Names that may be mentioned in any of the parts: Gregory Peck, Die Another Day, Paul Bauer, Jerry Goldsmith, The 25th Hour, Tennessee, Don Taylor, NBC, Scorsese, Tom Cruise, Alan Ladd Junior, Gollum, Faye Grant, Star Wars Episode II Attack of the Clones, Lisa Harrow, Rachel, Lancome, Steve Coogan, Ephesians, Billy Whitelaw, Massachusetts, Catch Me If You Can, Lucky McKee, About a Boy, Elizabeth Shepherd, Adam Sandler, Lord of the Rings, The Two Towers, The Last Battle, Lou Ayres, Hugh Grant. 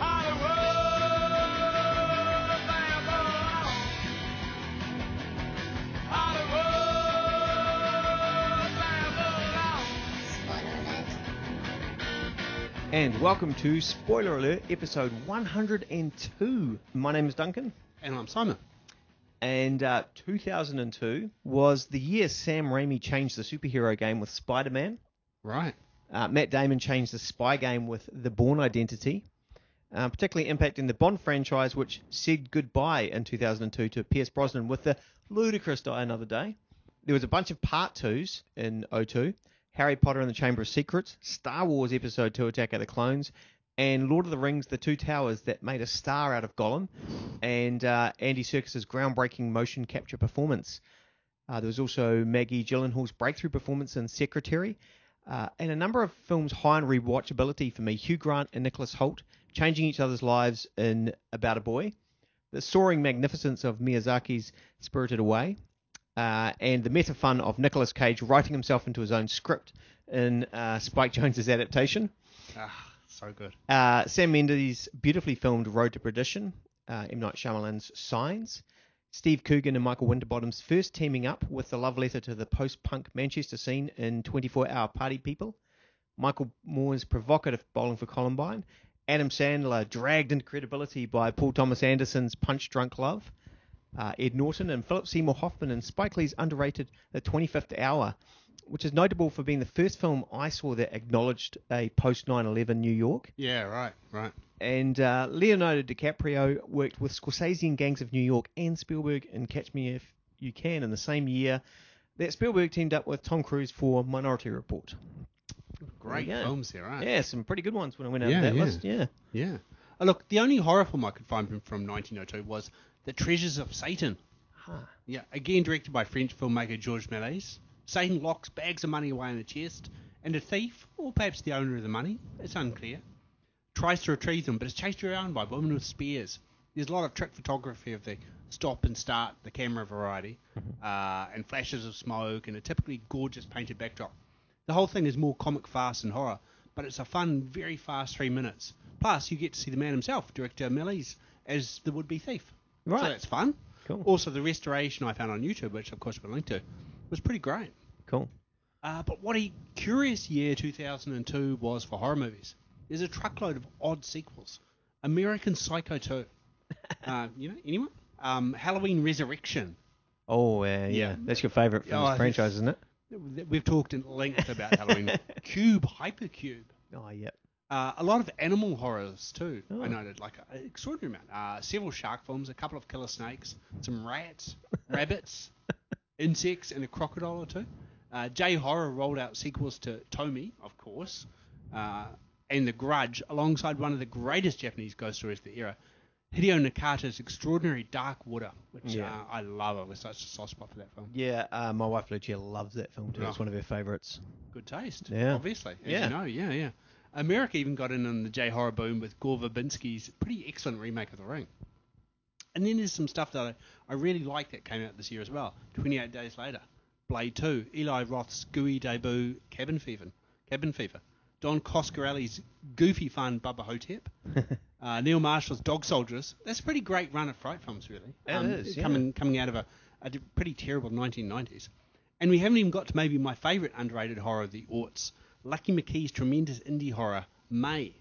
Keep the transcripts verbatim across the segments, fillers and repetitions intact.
Hollywood! Babble! Hollywood! Babble! And welcome to Spoiler Alert, episode one hundred two. My name is Duncan. And I'm Simon. And uh, two thousand two was the year Sam Raimi changed the superhero game with Spider-Man. Right. Uh, Matt Damon changed the spy game with The Bourne Identity, uh, particularly impacting the Bond franchise, which said goodbye in two thousand two to Pierce Brosnan with the ludicrous Die Another Day. There was a bunch of part twos in oh two, Harry Potter and the Chamber of Secrets, Star Wars Episode two Attack of the Clones, and Lord of the Rings, The Two Towers, that made a star out of Gollum, and uh, Andy Serkis' groundbreaking motion capture performance. Uh, there was also Maggie Gyllenhaal's breakthrough performance in Secretary, uh, and a number of films high in rewatchability for me, Hugh Grant and Nicholas Hoult, changing each other's lives in About a Boy, the soaring magnificence of Miyazaki's Spirited Away, uh, and the meta fun of Nicolas Cage writing himself into his own script in uh, Spike Jonze's adaptation. Ah. So good. Uh, Sam Mendes' beautifully filmed Road to Perdition, uh, M. Night Shyamalan's Signs, Steve Coogan and Michael Winterbottom's first teaming up with the love letter to the post-punk Manchester scene in twenty-four hour Party People, Michael Moore's provocative Bowling for Columbine, Adam Sandler dragged into credibility by Paul Thomas Anderson's Punch-Drunk Love, uh, Ed Norton and Philip Seymour Hoffman and Spike Lee's underrated The twenty-fifth Hour, which is notable for being the first film I saw that acknowledged a post-nine eleven New York. Yeah, right, right. And uh, Leonardo DiCaprio worked with Scorsese in Gangs of New York and Spielberg in Catch Me If You Can in the same year that Spielberg teamed up with Tom Cruise for Minority Report. Great films here, right? Yeah, some pretty good ones when I went out yeah, of that yeah. list. Yeah, yeah. Oh, look, the only horror film I could find from nineteen oh two was The Treasures of Satan. Huh. Yeah, again directed by French filmmaker Georges Méliès. Satan locks bags of money away in a chest, and a thief, or perhaps the owner of the money, it's unclear, tries to retrieve them, but is chased around by women with spears. There's a lot of trick photography of the stop and start, the camera variety, uh, and flashes of smoke, and a typically gorgeous painted backdrop. The whole thing is more comic farce than horror, but it's a fun, very fast three minutes. Plus, you get to see the man himself, director Méliès, as the would-be thief. Right. So that's fun. Cool. Also, the restoration I found on YouTube, which of course we'll link to, was pretty great. Cool. Uh, but what a curious year two thousand two was for horror movies. There's a truckload of odd sequels. American Psycho two. uh, you know, anyone? Um, Halloween Resurrection. Oh, uh, yeah. yeah. That's your favourite from oh, this franchise, isn't it? We've talked at length about Halloween. Cube, Hypercube. Oh, yeah. Uh, a lot of animal horrors, too, oh. I noted. Like an extraordinary amount. Uh, several shark films, a couple of killer snakes, some rats, rabbits. Insects and a crocodile or two. Uh, J Horror rolled out sequels to Tomy, of course, uh, and The Grudge, alongside one of the greatest Japanese ghost stories of the era, Hideo Nakata's extraordinary Dark Water, which yeah. uh, I love. It was such a soft spot for that film. Yeah, uh, my wife Lucia loves that film too. Oh. It's one of her favourites. Good taste, yeah. obviously. As yeah. you know, yeah, yeah. America even got in on the J Horror boom with Gore Verbinski's pretty excellent remake of The Ring. And then there's some stuff that I, I really like that came out this year as well. twenty-eight Days Later, Blade two, Eli Roth's gooey debut, Cabin Fever, Cabin Fever, Don Coscarelli's goofy fun Bubba Hotep, uh, Neil Marshall's Dog Soldiers. That's a pretty great run of fright films, really. It um, is, coming yeah. coming out of a, a pretty terrible nineteen nineties. And we haven't even got to maybe my favourite underrated horror of the aughts, Lucky McKee's tremendous indie horror, May,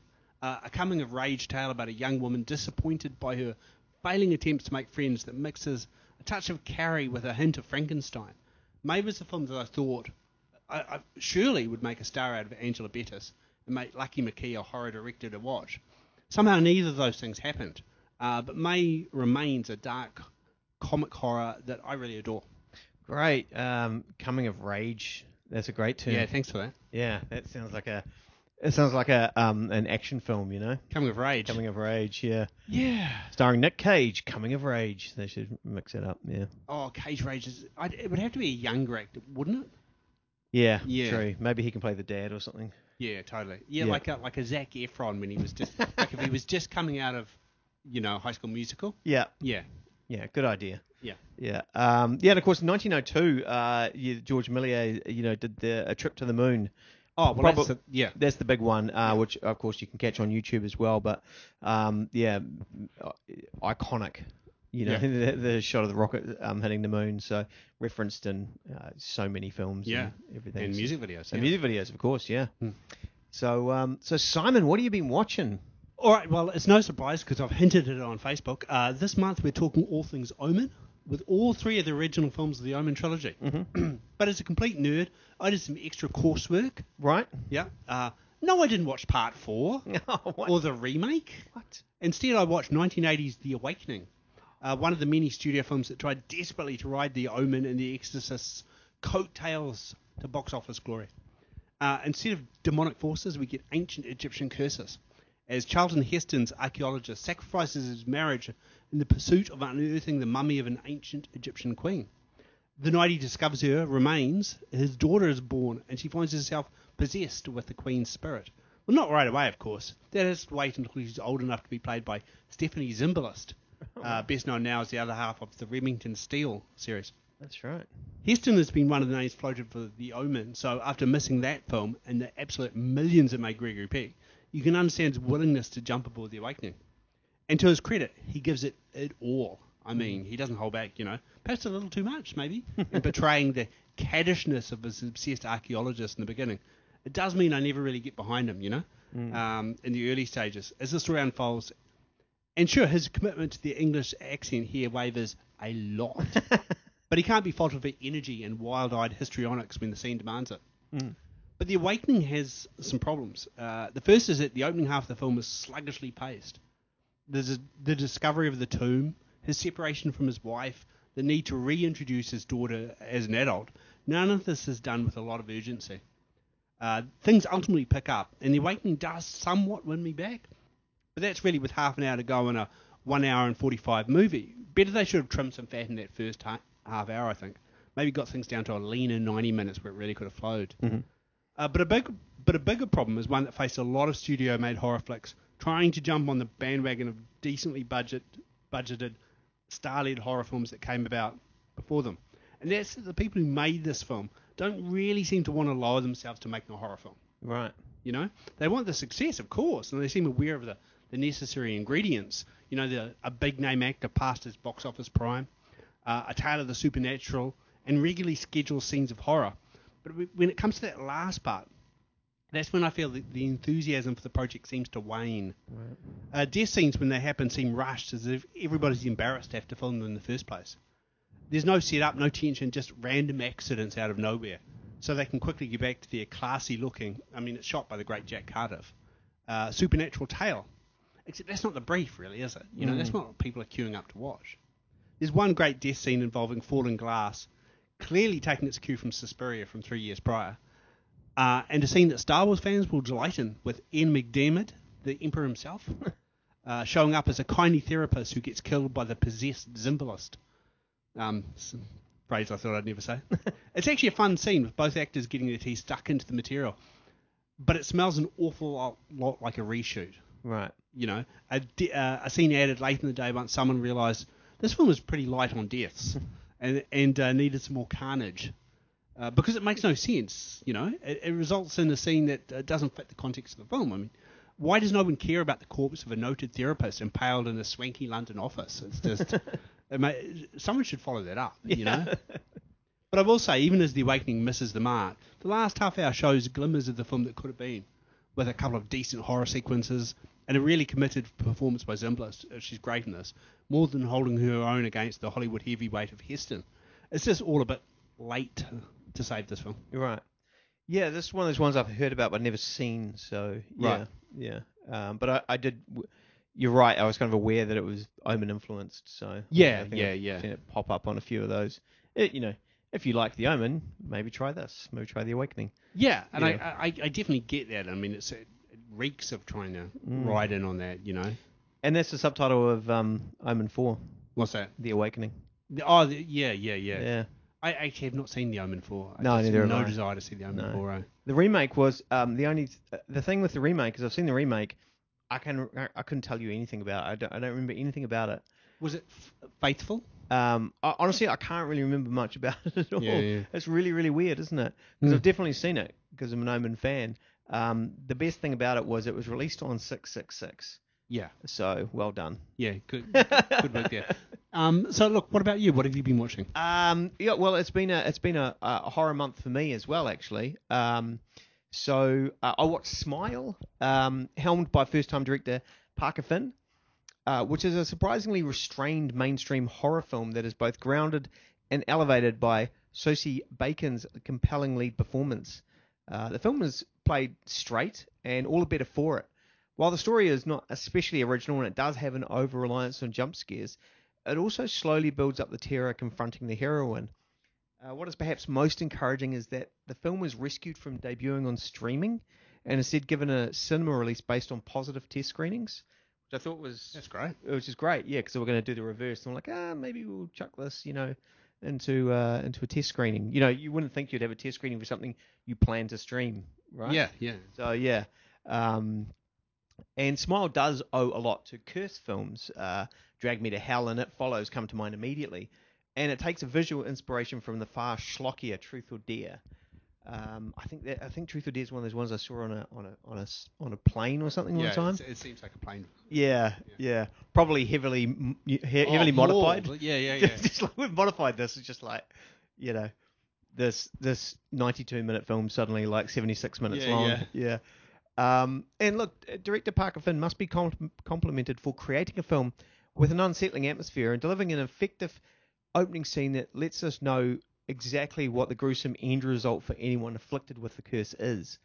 uh, a coming-of-rage tale about a young woman disappointed by her failing attempts to make friends that mixes a touch of Carrie with a hint of Frankenstein. May was the film that I thought I, I surely would make a star out of Angela Bettis and make Lucky McKee a horror director to watch. Somehow neither of those things happened, uh, but May remains a dark comic horror that I really adore. Great. Um, coming of Rage. That's a great term. Yeah, thanks for that. Yeah, that sounds like a... It sounds like a um, an action film, you know? Coming of Rage. Coming of Rage, yeah. Yeah. Starring Nick Cage, Coming of Rage. They should mix it up, yeah. Oh, Cage Rage is... I'd, it would have to be a younger actor, wouldn't it? Yeah, yeah, true. Maybe he can play the dad or something. Yeah, totally. Yeah, yeah. like a like a Zac Efron when he was just... like if he was just coming out of you know, High School Musical. Yeah. Yeah. Yeah, good idea. Yeah. Yeah. Um, yeah, and of course, in nineteen oh two, uh, you, George Millier, you know, did the A Trip to the Moon. Oh, well, Probably, that's a, yeah. That's the big one, uh, yeah. which, of course, you can catch on YouTube as well. But, um, yeah, iconic, you know, yeah. the, the shot of the rocket um, hitting the moon. So referenced in uh, so many films yeah. and everything. And music videos. And yeah. music videos, of course, yeah. Hmm. So, um, so, Simon, what have you been watching? All right, well, it's no surprise because I've hinted at it on Facebook. Uh, this month we're talking all things Omen with all three of the original films of the Omen trilogy. Mm-hmm. But as a complete nerd, I did some extra coursework. Right. Yeah. Uh, no, I didn't watch Part four oh, or the remake. What? Instead, I watched nineteen eighties The Awakening, uh, one of the many studio films that tried desperately to ride the Omen and the Exorcist's coattails to box office glory. Uh, instead of demonic forces, we get ancient Egyptian curses, as Charlton Heston's archaeologist sacrifices his marriage in the pursuit of unearthing the mummy of an ancient Egyptian queen. The night he discovers her remains, his daughter is born, and she finds herself possessed with the queen's spirit. Well, not right away, of course. That has to wait until she's old enough to be played by Stephanie Zimbalist, uh, best known now as the other half of the Remington Steele series. That's right. Heston has been one of the names floated for The Omen, so after missing that film and the absolute millions it made Gregory Peck, you can understand his willingness to jump aboard The Awakening. And to his credit, he gives it it all. I mean, he doesn't hold back, you know. Perhaps a little too much, maybe, in portraying the caddishness of his obsessed archaeologist in the beginning. It does mean I never really get behind him, you know, mm. um, in the early stages, as the story unfolds. And sure, his commitment to the English accent here wavers a lot. But he can't be faulted for energy and wild-eyed histrionics when the scene demands it. Mm. But The Awakening has some problems. Uh, the first is that the opening half of the film is sluggishly paced. There's a, the discovery of the tomb, his separation from his wife, the need to reintroduce his daughter as an adult. None of this is done with a lot of urgency. Uh, things ultimately pick up, and The Awakening does somewhat win me back. But that's really with half an hour to go in a one hour and forty-five movie. Better they should have trimmed some fat in that first ha- half hour, I think. Maybe got things down to a leaner ninety minutes where it really could have flowed. Mm-hmm. Uh, but a big, but a bigger problem is one that faced a lot of studio-made horror flicks trying to jump on the bandwagon of decently budget, budgeted, star-led horror films that came about before them. And that's the people who made this film don't really seem to want to lower themselves to making a horror film. Right. You know? They want the success, of course, and they seem aware of the, the necessary ingredients. You know, the, a big-name actor past his box office prime, uh, a tale of the supernatural, and regularly scheduled scenes of horror. But when it comes to that last part, that's when I feel that the enthusiasm for the project seems to wane. Right. Uh, death scenes, when they happen, seem rushed, as if everybody's embarrassed to have to film them in the first place. There's no setup, no tension, just random accidents out of nowhere. So they can quickly get back to their classy-looking... I mean, it's shot by the great Jack Cardiff. Uh, supernatural tale. Except that's not the brief, really, is it? You know, mm. that's not what people are queuing up to watch. There's one great death scene involving falling glass, clearly taking its cue from Suspiria from three years prior, uh, and a scene that Star Wars fans will delight in, with Ian McDiarmid, the Emperor himself, uh, showing up as a kindly therapist who gets killed by the possessed Zimbalist. Um, phrase I thought I'd never say. It's actually a fun scene, with both actors getting their teeth stuck into the material, but it smells an awful lot like a reshoot. Right. You know, a, de- uh, a scene added late in the day once someone realised this film was pretty light on deaths. and, and uh, needed some more carnage, uh, because it makes no sense, you know. It, it results in a scene that uh, doesn't fit the context of the film. I mean, why does no one care about the corpse of a noted therapist impaled in a swanky London office? It's just, it may, someone should follow that up, yeah. you know. But I will say, even as The Awakening misses the mark, the last half hour shows glimmers of the film that could have been, with a couple of decent horror sequences and a really committed performance by Zimbalist. She's great in this, more than holding her own against the Hollywood heavyweight of Heston. It's just all a bit late to save this film. You're right. Yeah, this is one of those ones I've heard about but never seen, so yeah. Right. Yeah. Um, but I, I did... You're right, I was kind of aware that it was Omen-influenced, so... Yeah, yeah, I've yeah. seen it pop up on a few of those. It, you know, if you like The Omen, maybe try this. Maybe try The Awakening. Yeah, and yeah. I, I, I definitely get that. I mean, it's... It, reeks of trying to mm. ride in on that, you know. And that's the subtitle of um, Omen four. What's that? The Awakening. The, oh, the, yeah, yeah, yeah. Yeah. I actually have not seen The Omen four. I no, just neither have I. No desire to see The Omen no. four. Oh. The remake was um, the only... Th- the thing with the remake is I've seen the remake. I can I couldn't tell you anything about it. I don't I don't remember anything about it. Was it f- faithful? Um, I, honestly, I can't really remember much about it at all. Yeah, yeah. It's really, really weird, isn't it? Because mm. I've definitely seen it because I'm an Omen fan. Um, the best thing about it was it was released on six six six. Yeah. So, well done. Yeah, good, good work there. Um, so, look, what about you? What have you been watching? Um, yeah, well, it's been a it's been a, a horror month for me as well, actually. Um, so, uh, I watched Smile, um, helmed by first-time director Parker Finn. Uh, which is a surprisingly restrained mainstream horror film that is both grounded and elevated by Sosie Bacon's compelling lead performance. Uh, the film is played straight and all the better for it. While the story is not especially original and it does have an over-reliance on jump scares, it also slowly builds up the terror confronting the heroine. Uh, what is perhaps most encouraging is that the film was rescued from debuting on streaming and instead given a cinema release based on positive test screenings. I thought was that's great, which is great, yeah, because we're going to do the reverse. And I'm like, ah, maybe we'll chuck this, you know, into uh, into a test screening. You know, you wouldn't think you'd have a test screening for something you plan to stream, right? Yeah, yeah. So yeah, um, and Smile does owe a lot to Curse films. Uh, Drag Me to Hell and It Follows come to mind immediately, and it takes a visual inspiration from the far schlockier Truth or Dare. Um, I think that I think Truth or Dare is one of those ones I saw on a on a on a on a plane or something yeah, one time. Yeah, it seems like a plane. Yeah, yeah, yeah. Probably heavily he, heavily oh, modified. Lord. Yeah, yeah, yeah. Just like we've modified this. It's just like, you know, this this ninety-two minute film suddenly like seventy-six minutes yeah, long. Yeah, yeah. Um, and look, director Parker Finn must be compl- complimented for creating a film with an unsettling atmosphere and delivering an effective opening scene that lets us know exactly what the gruesome end result for anyone afflicted with the curse is.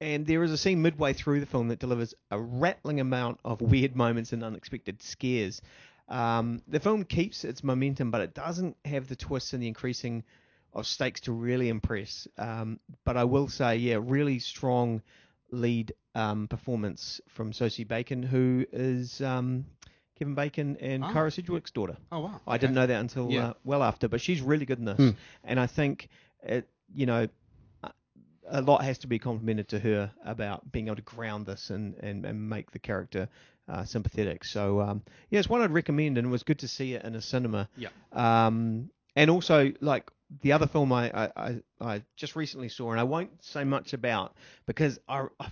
And there is a scene midway through the film that delivers a rattling amount of weird moments and unexpected scares. Um, the film keeps its momentum, but it doesn't have the twists and the increasing of stakes to really impress. Um, but I will say, yeah, really strong lead um, performance from Sosie Bacon, who is... Um, Kevin Bacon and oh. Kyra Sedgwick's daughter. Oh, wow. Okay. I didn't know that until yeah. uh, well after, but she's really good in this. Mm. And I think, it, you know, a lot has to be complimented to her about being able to ground this and, and, and make the character uh, sympathetic. So, um, yeah, it's one I'd recommend, and it was good to see it in a cinema. Yeah. Um, and also, like, the other film I, I, I, I just recently saw, and I won't say much about because I, I,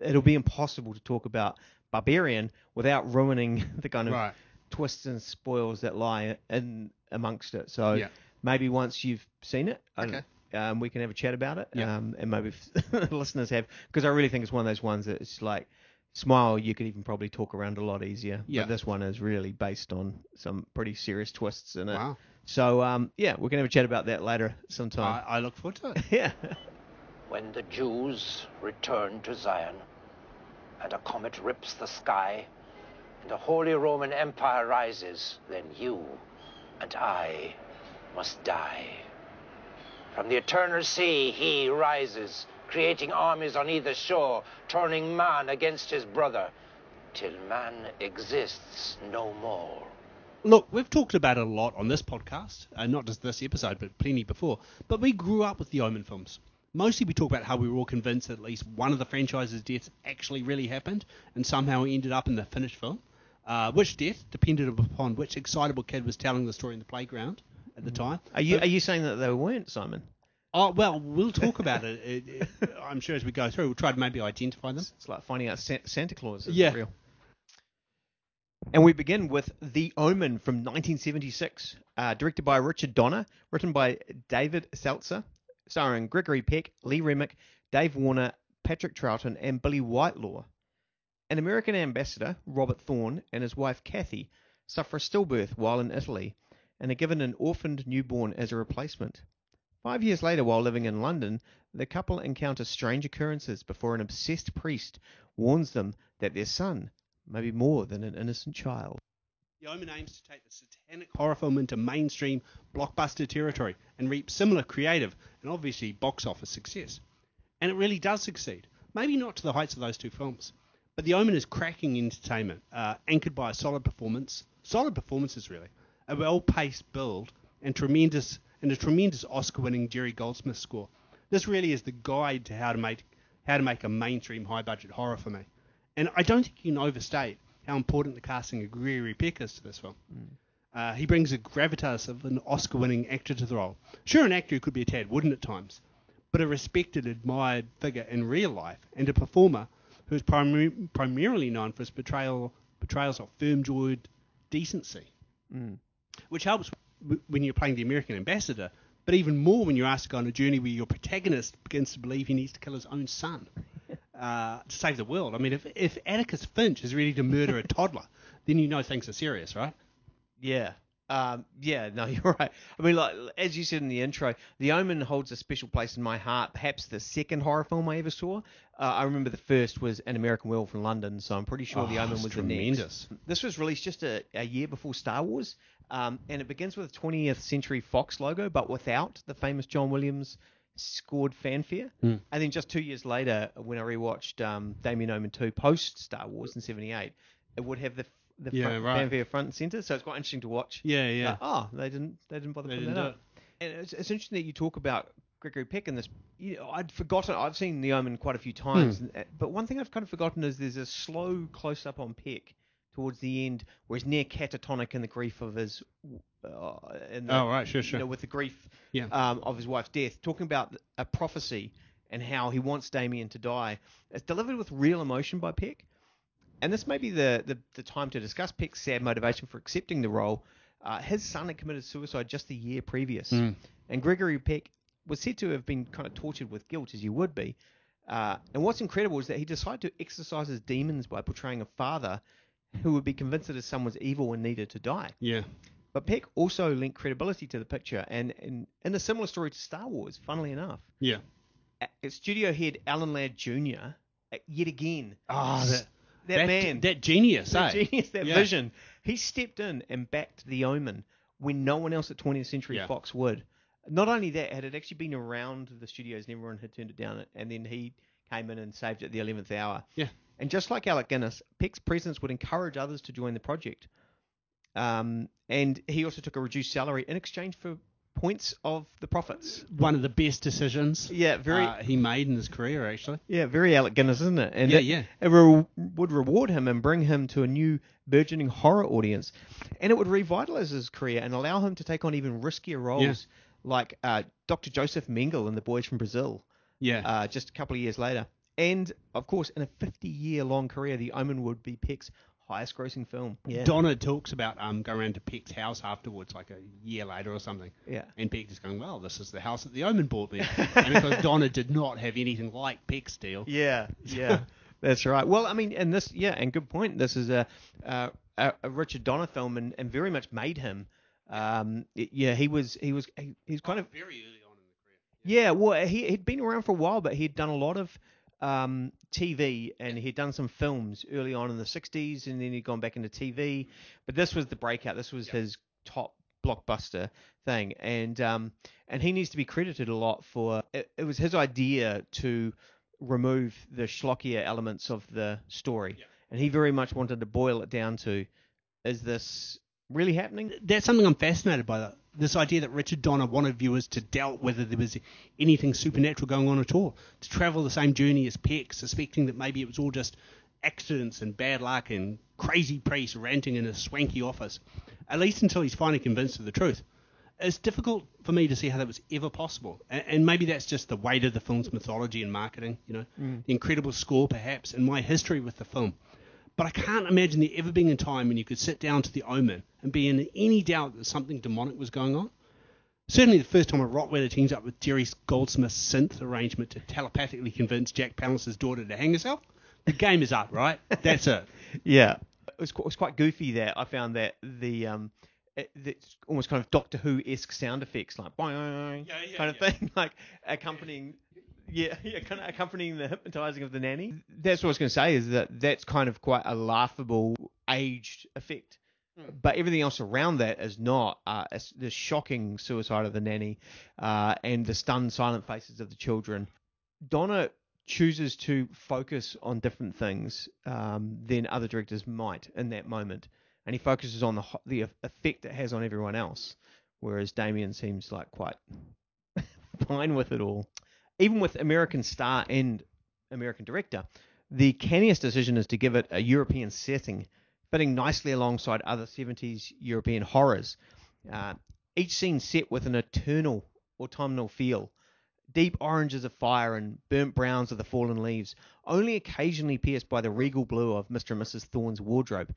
it'll be impossible to talk about Barbarian without ruining the kind of right. twists and spoils that lie in amongst it. So yeah. maybe once you've seen it, okay. um, we can have a chat about it, yeah. um, and maybe if listeners have, because I really think it's one of those ones that it's like Smile. You could even probably talk around a lot easier. Yeah. But this one is really based on some pretty serious twists in it. Wow. So um, yeah, we can have a chat about that later sometime. I, I look forward to it. Yeah. When the Jews return to Zion, and a comet rips the sky, and the Holy Roman Empire rises, then you and I must die. From the eternal sea he rises, creating armies on either shore, turning man against his brother, till man exists no more. Look, we've talked about it a lot on this podcast, uh, not just this episode, but plenty before, but we grew up with the Omen films. Mostly we talk about how we were all convinced that at least one of the franchise's deaths actually really happened and somehow ended up in the finished film. Uh, which death depended upon which excitable kid was telling the story in the playground at the time. Are you but, are you saying that they weren't, Simon? Oh, well, we'll talk about it, it, it. I'm sure as we go through. We'll try to maybe identify them. It's like finding out Santa Claus is yeah. real. And we begin with The Omen from nineteen seventy-six, uh, directed by Richard Donner, written by David Seltzer, starring Gregory Peck, Lee Remick, Dave Warner, Patrick Troughton, and Billy Whitelaw. An American ambassador, Robert Thorne, and his wife Kathy suffer a stillbirth while in Italy and are given an orphaned newborn as a replacement. Five years later, while living in London, the couple encounter strange occurrences before an obsessed priest warns them that their son may be more than an innocent child. The Omen aims to take the satanic horror film into mainstream blockbuster territory and reap similar creative and obviously box office success. And it really does succeed, maybe not to the heights of those two films. But The Omen is cracking entertainment, uh, anchored by a solid performance, solid performances really, a well-paced build and tremendous and a tremendous Oscar-winning Jerry Goldsmith score. This really is the guide to how to make how to make a mainstream high-budget horror for me. And I don't think you can overstate how important the casting of Greery Peck is to this film. Mm. Uh, he brings a gravitas of an Oscar-winning actor to the role. Sure, an actor who could be a tad wooden at times, but a respected, admired figure in real life, and a performer who is prim- primarily known for his portrayal, portrayals of firm-joined decency, mm. which helps w- when you're playing the American ambassador, but even more when you're asked to go on a journey where your protagonist begins to believe he needs to kill his own son. Uh, to save the world. I mean, if if Atticus Finch is ready to murder a toddler, then you know things are serious, right? Yeah. Um, yeah, no, you're right. I mean, like as you said in the intro, The Omen holds a special place in my heart, perhaps the second horror film I ever saw. Uh, I remember the first was An American Werewolf in London, so I'm pretty sure oh, The Omen was tremendous. The next. This was released just a, a year before Star Wars, um, and it begins with a twentieth Century Fox logo, but without the famous John Williams scored fanfare, mm. and then just two years later, when I rewatched um, Damien Omen two post Star Wars in seventy-eight, it would have the f- the yeah, front, right. fanfare front and center. So it's quite interesting to watch. Yeah, yeah. Like, oh, they didn't they didn't bother they putting didn't that up. It. And it's, it's interesting that you talk about Gregory Peck in this. You know, I'd forgotten. I've seen The Omen quite a few times, mm. and, but one thing I've kind of forgotten is there's a slow close up on Peck towards the end, where he's near catatonic in the grief of his. Uh, in the, oh right, sure, sure. You know, with the grief yeah. um, of his wife's death, talking about a prophecy and how he wants Damien to die. It's delivered with real emotion by Peck, and this may be the the, the time to discuss Peck's sad motivation for accepting the role. Uh, his son had committed suicide just the year previous, mm. and Gregory Peck was said to have been kind of tortured with guilt, as you would be. Uh, and what's incredible is that he decided to exorcise his demons by portraying a father who would be convinced that his son was evil and needed to die. Yeah. But Peck also linked credibility to the picture, and in a similar story to Star Wars, funnily enough. Yeah. At studio head Alan Ladd Junior, yet again. Oh, that, that, that man. That genius, that eh? That genius, that yeah. vision. He stepped in and backed The Omen when no one else at twentieth Century yeah. Fox would. Not only that, had it actually been around the studios and everyone had turned it down, and then he came in and saved it at the eleventh hour. Yeah. And just like Alec Guinness, Peck's presence would encourage others to join the project. Um, and he also took a reduced salary in exchange for points of the profits. One of the best decisions yeah, very, uh, he made in his career, actually. Yeah, very Alec Guinness, isn't it? And yeah, it, yeah. it re- would reward him and bring him to a new burgeoning horror audience. And it would revitalize his career and allow him to take on even riskier roles yeah. like uh, Doctor Joseph Mengele in The Boys from Brazil yeah. uh, just a couple of years later. And, of course, in a fifty-year-long career, The Omen would be Peck's highest-grossing film. Yeah. Donna talks about um going around to Peck's house afterwards, like a year later or something. Yeah. And Peck is going, well, this is the house that The Omen bought me. And because Donna did not have anything like Peck's deal. Yeah, yeah, that's right. Well, I mean, and this, yeah, and good point. This is a a, a Richard Donner film, and, and very much made him. Um, it, yeah, he was he was he, he was kind oh, of very early on in the career. Yeah, yeah well, he he'd been around for a while, but he'd done a lot of. Um, T V, and he'd done some films early on in the sixties, and then he'd gone back into T V. But this was the breakout. This was yep. his top blockbuster thing, and um, and he needs to be credited a lot for it. It was his idea to remove the schlockier elements of the story, yep. and he very much wanted to boil it down to: is this really happening? That's something I'm fascinated by. That. This idea that Richard Donner wanted viewers to doubt whether there was anything supernatural going on at all, to travel the same journey as Peck, suspecting that maybe it was all just accidents and bad luck and crazy priests ranting in a swanky office, at least until he's finally convinced of the truth. It's difficult for me to see how that was ever possible, and maybe that's just the weight of the film's mythology and marketing, you know, mm. the incredible score perhaps, and my history with the film. But I can't imagine there ever being a time when you could sit down to The Omen and be in any doubt that something demonic was going on. Certainly the first time a Rottweiler teams up with Jerry Goldsmith's synth arrangement to telepathically convince Jack Palance's daughter to hang herself, the game is up, right? That's it. Yeah. It was, it was quite goofy there. I found that the... Um it's almost kind of Doctor Who-esque sound effects, like yeah, yeah, kind of yeah. thing, like accompanying, yeah, yeah, kind of accompanying the hypnotizing of the nanny. That's what I was going to say, is that that's kind of quite a laughable, aged effect, mm. but everything else around that is not. Uh, it's the shocking suicide of the nanny, uh, and the stunned, silent faces of the children. Donna chooses to focus on different things um, than other directors might in that moment. And he focuses on the the effect it has on everyone else, whereas Damien seems like quite fine with it all. Even with American star and American director, The canniest decision is to give it a European setting, fitting nicely alongside other seventies European horrors. Uh, each scene set with an eternal autumnal feel. Deep oranges of fire and burnt browns of the fallen leaves, only occasionally pierced by the regal blue of Mister and Missus Thorne's wardrobe.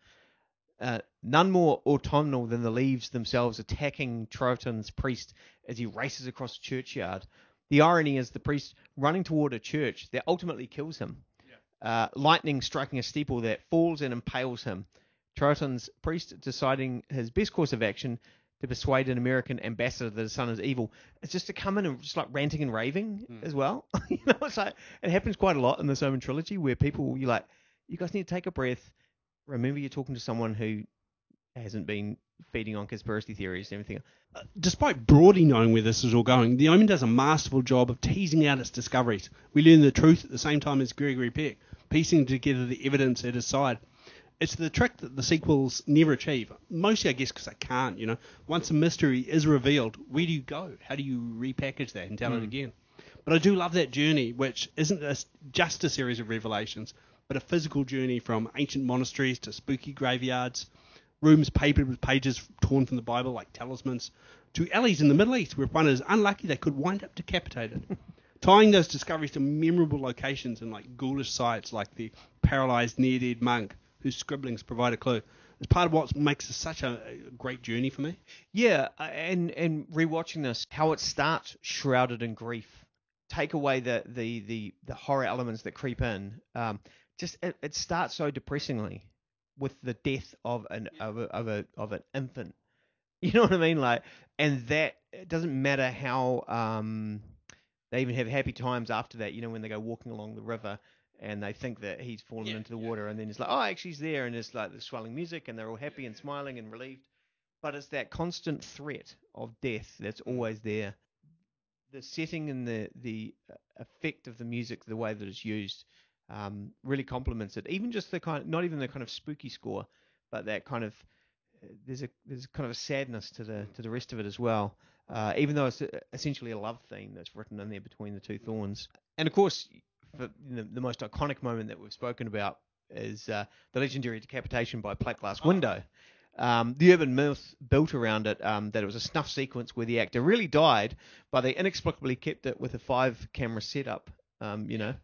Uh, none more autumnal than the leaves themselves attacking Troughton's priest as he races across the churchyard. The irony is the priest running toward a church that ultimately kills him. Yeah. Uh, lightning striking a steeple that falls and impales him. Troughton's priest deciding his best course of action to persuade an American ambassador that his son is evil. It's just to come in and just like ranting and raving mm. as well. You know, it's like, it happens quite a lot in this Omen trilogy where people, you're like, you guys need to take a breath. Remember, you're talking to someone who hasn't been feeding on conspiracy theories and everything. Despite broadly knowing where this is all going, The Omen does a masterful job of teasing out its discoveries. We learn the truth at the same time as Gregory Peck, piecing together the evidence at his side. It's the trick that the sequels never achieve, mostly, I guess, because they can't, you know. Once a mystery is revealed, where do you go? How do you repackage that and tell mm. it again? But I do love that journey, which isn't a, just a series of revelations, but a physical journey from ancient monasteries to spooky graveyards, rooms papered with pages torn from the Bible like talismans, to alleys in the Middle East where if one is unlucky, they could wind up decapitated. Tying those discoveries to memorable locations and, like, ghoulish sites like the paralysed near-dead monk whose scribblings provide a clue. It's part of what makes it such a great journey for me. Yeah, and and rewatching this, how it starts shrouded in grief. Take away the the, the, the horror elements that creep in. Um, just it, it starts so depressingly with the death of an of a, of a of an infant. You know what I mean? Like, and that it doesn't matter how um they even have happy times after that. You know, when they go walking along the river. And they think that he's fallen yeah, into the yeah. water, and then it's like, oh, actually he's there, and it's like the swelling music, and they're all happy and smiling and relieved. But it's that constant threat of death that's always there. The setting and the the effect of the music, the way that it's used, um, really complements it. Even just the kind, not even the kind of spooky score, but that kind of there's a there's kind of a sadness to the to the rest of it as well. Uh, even though it's essentially a love theme that's written in there between the two thorns, and of course. For the, the most iconic moment that we've spoken about is uh, the legendary decapitation by plate glass window. Um, the urban myth built around it um, that it was a snuff sequence where the actor really died, but they inexplicably kept it with a five-camera setup, um, you know.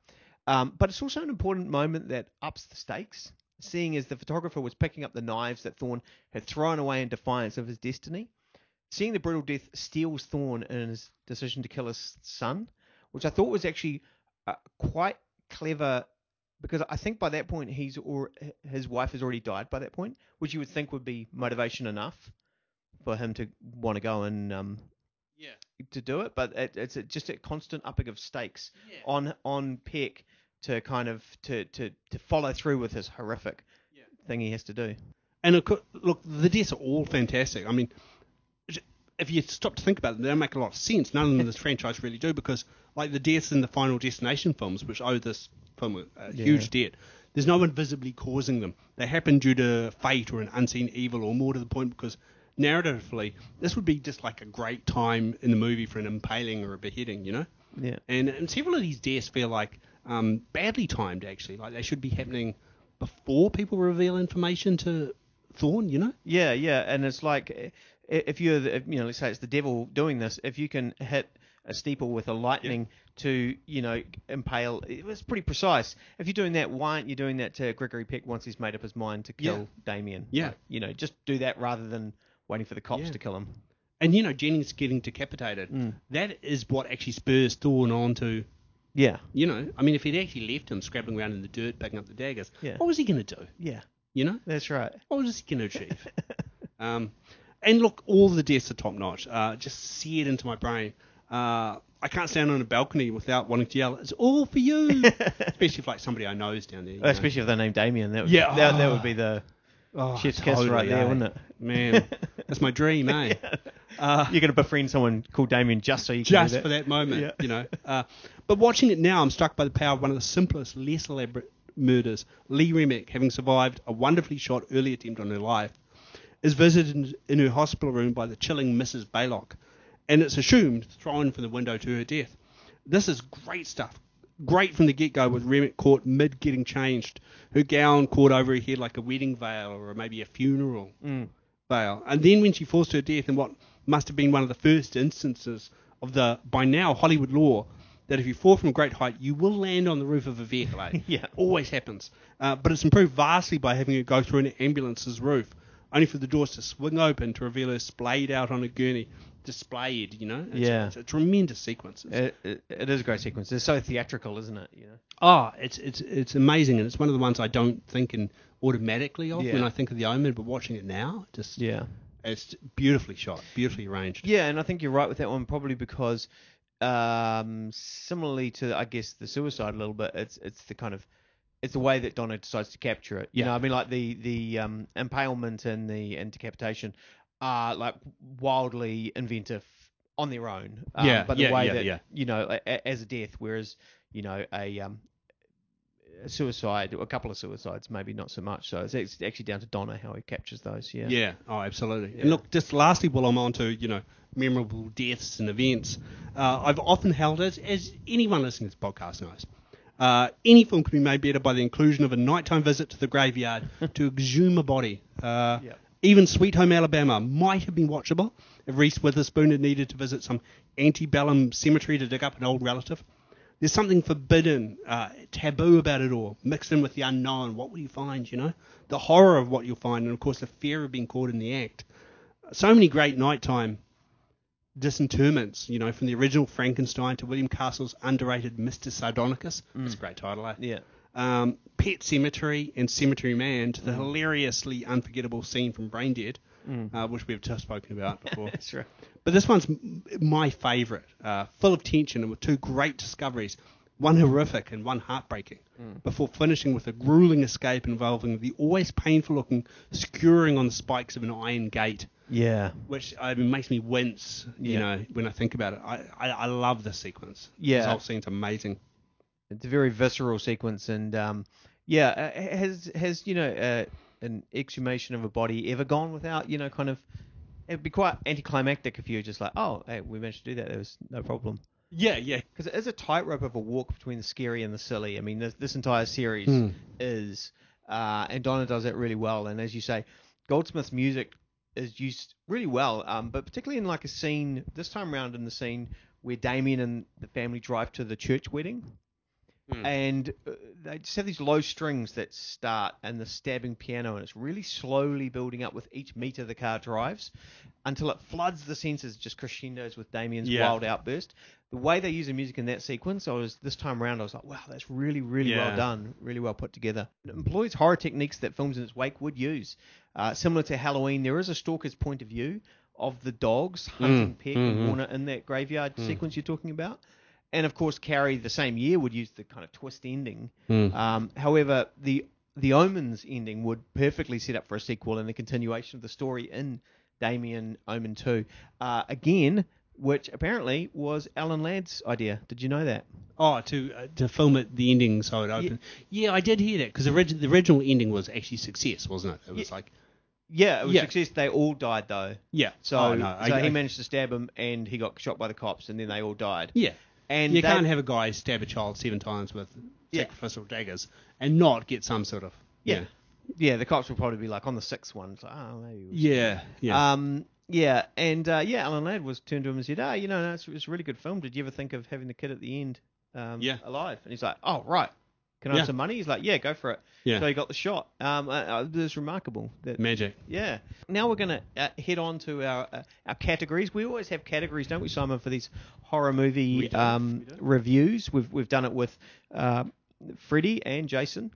Um, but it's also an important moment that ups the stakes, seeing as the photographer was picking up the knives that Thorne had thrown away in defiance of his destiny. Seeing the brutal death steals Thorne in his decision to kill his son, which I thought was actually... Uh, quite clever, because I think by that point he's or his wife has already died by that point, which you would think would be motivation enough for him to want to go and um yeah to do it. But it, it's a, just a constant upping of stakes yeah. on on Peck to kind of to to to follow through with his horrific yeah. thing he has to do. And it could, look, the deaths are all fantastic. I mean, if you stop to think about them, they don't make a lot of sense. None of them this franchise really do, because, like, the deaths in the Final Destination films, which owe this film a yeah. huge debt, there's no one visibly causing them. They happen due to fate or an unseen evil, or more to the point, because narratively, this would be just like a great time in the movie for an impaling or a beheading, you know? Yeah. And, and several of these deaths feel like um, badly timed, actually. Like, they should be happening before people reveal information to Thorne, you know? Yeah, yeah, and it's like... If you're, the, you know, let's say it's the devil doing this, if you can hit a steeple with a lightning yeah. to, you know, impale, it's pretty precise. If you're doing that, why aren't you doing that to Gregory Peck once he's made up his mind to kill yeah. Damien? Yeah. Like, you know, just do that rather than waiting for the cops yeah. to kill him. And, you know, Jennings getting decapitated, mm. that is what actually spurs Thorne on to... Yeah. You know, I mean, if he'd actually left him scrabbling around in the dirt, picking up the daggers, yeah. what was he going to do? Yeah. You know? That's right. What was he going to achieve? um... And look, all the deaths are top-notch, uh, just seared into my brain. Uh, I can't stand on a balcony without wanting to yell, it's all for you! Especially if, like, somebody I know is down there. You know? Especially if they're named Damien. That would, yeah, oh, that, that would be the oh, chef's totally kiss right there, eh? Wouldn't it? Man, that's my dream, eh? yeah. uh, You're going to befriend someone called Damien just so you can Just do that. for that moment, yeah. you know. Uh, but watching it now, I'm struck by the power of one of the simplest, less elaborate murders. Lee Remick, having survived a wonderfully shot early attempt on her life, is visited in her hospital room by the chilling Missus Baylock, and it's assumed thrown from the window to her death. This is great stuff. great from the get-go was Remick caught mid getting changed. Her gown caught over her head like a wedding veil or maybe a funeral mm. veil. And then when she forced her death in what must have been one of the first instances of the, by now, Hollywood law, that if you fall from a great height, you will land on the roof of a vehicle. Eh? Yeah. Always happens. Uh, but it's improved vastly by having her go through an ambulance's roof, only for the doors to swing open to reveal her splayed out on a gurney. Displayed, you know? It's, yeah. It's a tremendous sequence. It, it, it is a great sequence. It's so theatrical, isn't it? You know? Oh, it's it's it's amazing, and it's one of the ones I don't think in automatically of yeah. when I think of The Omen, but watching it now, just yeah, it's beautifully shot, beautifully arranged. Yeah, and I think you're right with that one, probably because um, similarly to, I guess, The Suicide a little bit, it's it's the kind of It's the way that Donna decides to capture it. You yeah. know, I mean, like the the um, impalement and the and decapitation are like wildly inventive on their own. Um, yeah, but the yeah, way yeah, that yeah. you know, a, a, as a death, whereas you know a, um, a suicide, or a couple of suicides, maybe not so much. So it's, it's actually down to Donna how he captures those. Yeah. Yeah. Oh, absolutely. Yeah. And look, just lastly, while I'm on to you know memorable deaths and events, uh, I've often held it, as anyone listening to this podcast knows. Uh, any film could be made better by the inclusion of a nighttime visit to the graveyard to exhume a body. Uh, yep. Even Sweet Home Alabama might have been watchable if Reese Witherspoon had needed to visit some antebellum cemetery to dig up an old relative. There's something forbidden, uh, taboo about it all, mixed in with the unknown. What will you find, you know? The horror of what you'll find, and of course the fear of being caught in the act. So many great nighttime disinterments, you know, from the original Frankenstein to William Castle's underrated Mister Sardonicus. It's mm. a great title, eh? Yeah. Um, Pet Cemetery and Cemetery Man to the mm. hilariously unforgettable scene from Brain Dead, mm. uh, which we've just spoken about before. That's right. But this one's m- my favourite, uh, full of tension and with two great discoveries, one horrific and one heartbreaking, mm. before finishing with a gruelling escape involving the always painful-looking skewering on the spikes of an iron gate. Yeah. Which I mean, makes me wince, you yeah. know, when I think about it. I, I, I love this sequence. Yeah. This whole scene's amazing. It's a very visceral sequence. And, um, yeah, uh, has, has you know, uh, an exhumation of a body ever gone without, you know, kind of... It'd be quite anticlimactic if you were just like, oh, hey, we managed to do that. There was no problem. Yeah, yeah. Because it is a tightrope of a walk between the scary and the silly. I mean, this, this entire series mm. is... Uh, and Donna does that really well. And as you say, Goldsmith's music... is used really well, um, but particularly in like a scene, this time around in the scene where Damien and the family drive to the church wedding, mm. and uh, they just have these low strings that start and the stabbing piano, and it's really slowly building up with each meter the car drives until it floods the senses, just crescendos with Damien's yeah. wild outburst. The way they use the music in that sequence, I was this time around, I was like, wow, that's really, really yeah. well done, really well put together. It employs horror techniques that films in its wake would use. Uh, similar to Halloween, there is a stalker's point of view of the dogs hunting mm, Peck mm, and Warner in that graveyard mm. sequence you're talking about. And, of course, Carrie, the same year, would use the kind of twist ending. Mm. Um, however, the the Omen's ending would perfectly set up for a sequel and the continuation of the story in Damien Omen two. Uh, again... which apparently was Alan Ladd's idea. Did you know that? Oh, to uh, to film it, the ending, so it opened. Yeah, yeah I did hear that, because the, orig- the original ending was actually Success, wasn't it? It was yeah. like... Yeah, it was yeah. Success. They all died, though. Yeah. So, oh, no, so I, he I, managed to stab him, and he got shot by the cops, and then they all died. Yeah. And you they, can't have a guy stab a child seven times with yeah. sacrificial daggers and not get some sort of... Yeah. Yeah, yeah the cops will probably be like, on the sixth one, it's like, oh, maybe... Yeah, yeah. Um... Yeah, and uh, yeah, Alan Ladd was turned to him and said, "Ah, oh, you know, no, it's, it's a really good film. Did you ever think of having the kid at the end um, yeah. alive?" And he's like, "Oh, right. Can I yeah. have some money?" He's like, "Yeah, go for it." Yeah. So he got the shot. Um, uh, uh, it was remarkable. That, Magic. Yeah. Now we're going to uh, head on to our uh, our categories. We always have categories, don't we, Simon, for these horror movie we um, we reviews? We've we've done it with uh, Freddie and Jason.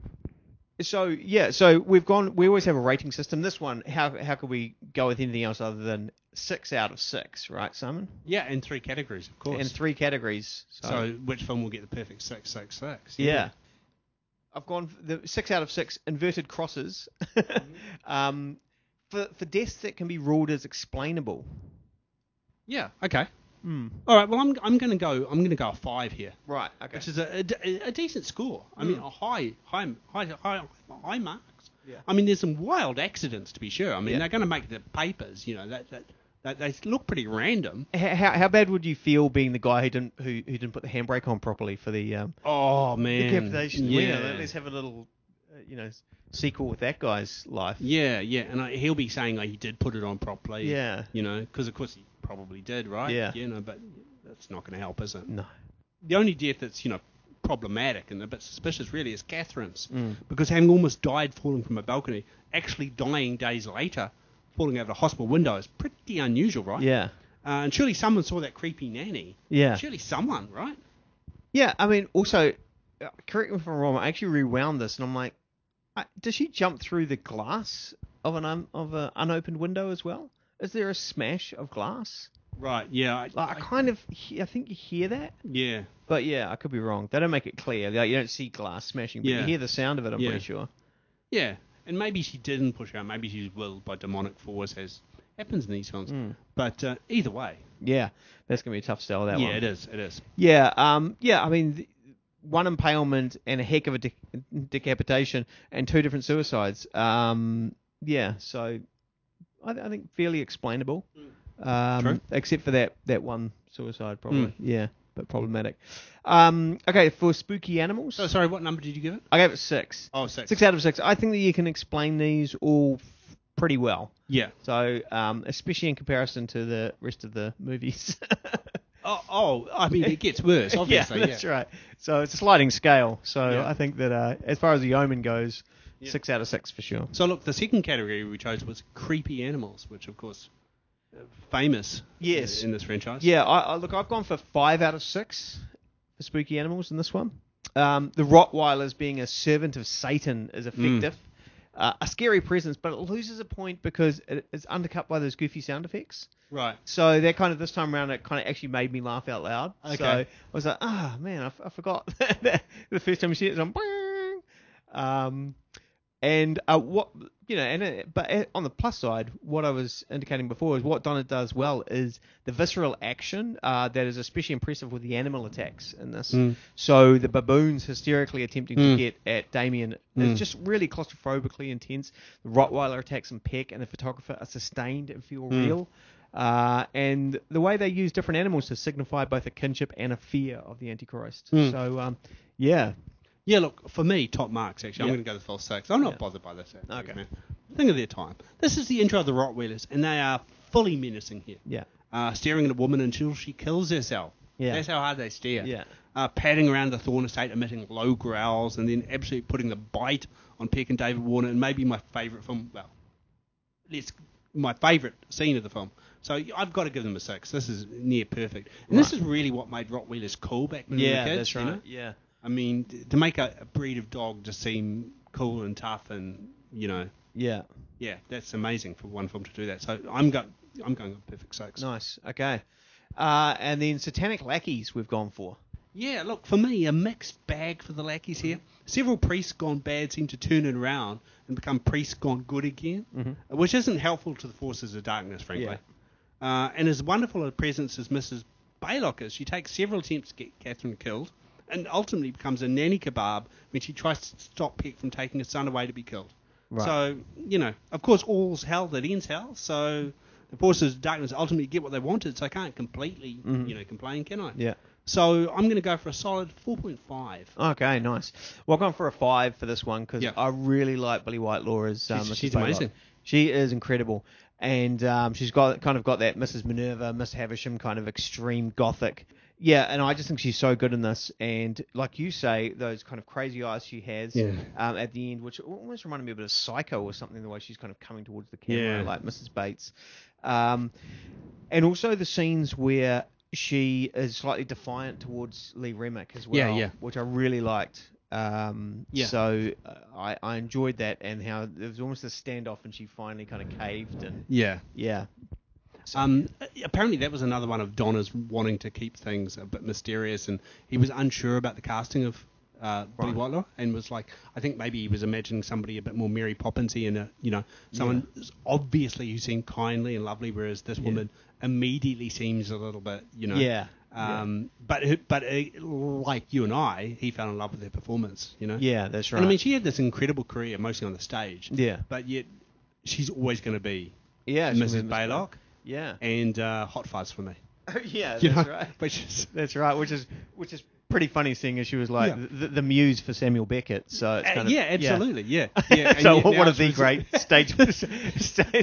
So yeah, so we've gone. We always have a rating system. This one, how how could we go with anything else other than six out of six, right, Simon? Yeah, and three categories, of course. And three categories. So, so which film will get the perfect six, six, six? Yeah, yeah. I've gone the six out of six inverted crosses mm-hmm. um, for for deaths that can be ruled as explainable. Yeah. Okay. Mm. All right. Well, I'm I'm going to go. I'm going to go a five here. Right. Okay. Which is a, a, a decent score. I mm. mean, a high, high, high, high, high marks. Yeah. I mean, there's some wild accidents to be sure. I mean, yeah. they're going to make the papers. You know, that that They look pretty random. How how bad would you feel being the guy who didn't who, who didn't put the handbrake on properly for the um, oh man decapitation? Yeah, winner. Let's have a little uh, you know sequel with that guy's life. Yeah, yeah, and I, he'll be saying like he did put it on properly. Yeah, you know, because of course he probably did, right? Yeah, you know, but that's not going to help, is it? No. The only death that's you know problematic and a bit suspicious really is Catherine's, mm. because having almost died falling from a balcony, actually dying days later. Falling over the hospital window is pretty unusual, right? Yeah. Uh, and surely someone saw that creepy nanny. Yeah. Surely someone, right? Yeah, I mean, also, correct me if I'm wrong, I actually rewound this, and I'm like, does she jump through the glass of an un, of an unopened window as well? Is there a smash of glass? Right, yeah. I, like, I, I kind of, I think you hear that. Yeah. But yeah, I could be wrong. They don't make it clear. Like, you don't see glass smashing, but yeah. you hear the sound of it, I'm yeah. pretty sure. Yeah. And maybe she didn't push out. Maybe she's willed by demonic force, as happens in these films. Mm. But uh, either way. Yeah, that's going to be a tough sell, that yeah, one. Yeah, it is. It is. Yeah, um, yeah. I mean, the, one impalement and a heck of a de- decapitation and two different suicides. Um, yeah, so I, I think fairly explainable. Mm. Um, True. Except for that, that one suicide, probably. Mm. Yeah, but problematic. Um, okay, for spooky animals. So oh, sorry, what number did you give it? I gave it six. Oh, six. Six out of six. I think that you can explain these all f- pretty well. Yeah. So, um, especially in comparison to the rest of the movies. oh, oh, I mean, it gets worse, obviously. yeah, that's yeah. right. So it's a sliding scale. So yeah. I think that uh, as far as The Omen goes, yeah. six out of six for sure. So look, the second category we chose was creepy animals, which of course... famous yes. in this franchise. Yeah, I, I, look, I've gone for five out of six for spooky animals in this one. Um, the Rottweilers being a servant of Satan is effective. Mm. Uh, a scary presence, but it loses a point because it, it's undercut by those goofy sound effects. Right. So that kind of, this time around, it kind of actually made me laugh out loud. Okay. So I was like, ah, oh, man, I, f- I forgot. The first time you see it, it's on bang. Um, and uh, what... You know, and it, but on the plus side, what I was indicating before is what Donna does well is the visceral action uh, that is especially impressive with the animal attacks in this. Mm. So the baboons hysterically attempting mm. to get at Damien mm. is just really claustrophobically intense. The Rottweiler attacks and Peck and the photographer are sustained and feel mm. real. Uh, and the way they use different animals to signify both a kinship and a fear of the Antichrist. Mm. So, um, yeah. Yeah, look, for me, top marks, actually. Yep. I'm going to go to full six. I'm not yep. bothered by this, actually, okay. man. Think of their time. This is the intro of the Rottweilers, and they are fully menacing here. Yeah. Uh, staring at a woman until she kills herself. Yeah. That's how hard they stare. Yeah. Uh, padding around the Thorn Estate, emitting low growls, and then absolutely putting the bite on Peck and David Warner, and maybe my favourite film, well, let's, my favourite scene of the film. So I've got to give them a six. This is near perfect. And right. this is really what made Rottweilers cool back when yeah, we were kids. Yeah, that's right. You know? Yeah. I mean, to make a, a breed of dog just seem cool and tough and, you know... Yeah. Yeah, that's amazing for one film to do that. So I'm, go- I'm going on perfect six. Nice, okay. Uh, and then Satanic Lackeys we've gone for. Yeah, look, for me, a mixed bag for the lackeys here. Several priests gone bad seem to turn it around and become priests gone good again, mm-hmm. which isn't helpful to the forces of darkness, frankly. Yeah. Uh, and as wonderful a presence as Missus Baylock is, she takes several attempts to get Catherine killed, and ultimately becomes a nanny kebab when she tries to stop Peck from taking her son away to be killed. Right. So, you know, of course, all's hell that ends hell, so the forces of darkness ultimately get what they wanted, so I can't completely, mm-hmm. you know, complain, can I? Yeah. So I'm going to go for a solid four point five. Okay, nice. Well, I've gone for a five for this one because yeah. I really like Billy Whitelaw as um, She's, she's amazing. She is incredible. And um, she's got kind of got that Missus Minerva, Miss Havisham kind of extreme gothic. Yeah, and I just think she's so good in this. And like you say, those kind of crazy eyes she has yeah. um, at the end, which almost reminded me a bit of Psycho or something, the way she's kind of coming towards the camera, yeah. like Missus Bates. Um, and also the scenes where she is slightly defiant towards Lee Remick as well, yeah, yeah. which I really liked. Um, yeah. So uh, I, I enjoyed that and how there was almost a standoff and she finally kind of caved. And Yeah. Yeah. Um, apparently that was another one of Donna's wanting to keep things a bit mysterious, and he was unsure about the casting of uh, Billy right. Whitelaw, and was like, I think maybe he was imagining somebody a bit more Mary Poppinsy, and a, you know, someone yeah. obviously who seemed kindly and lovely, whereas this yeah. woman immediately seems a little bit, you know, yeah. Um, yeah. but but uh, like you and I, he fell in love with her performance, you know. Yeah, that's right. And I mean, she had this incredible career, mostly on the stage. Yeah, but yet she's always going to be yeah, Missus Baylock. Yeah. And uh, Hot Fuzz for me. Oh, yeah, that's you know? right. Which is, that's right, which is which is pretty funny seeing as she was like yeah. the, the muse for Samuel Beckett. So it's kind uh, yeah, of, yeah, absolutely, yeah. yeah. And so yet, one of the great stage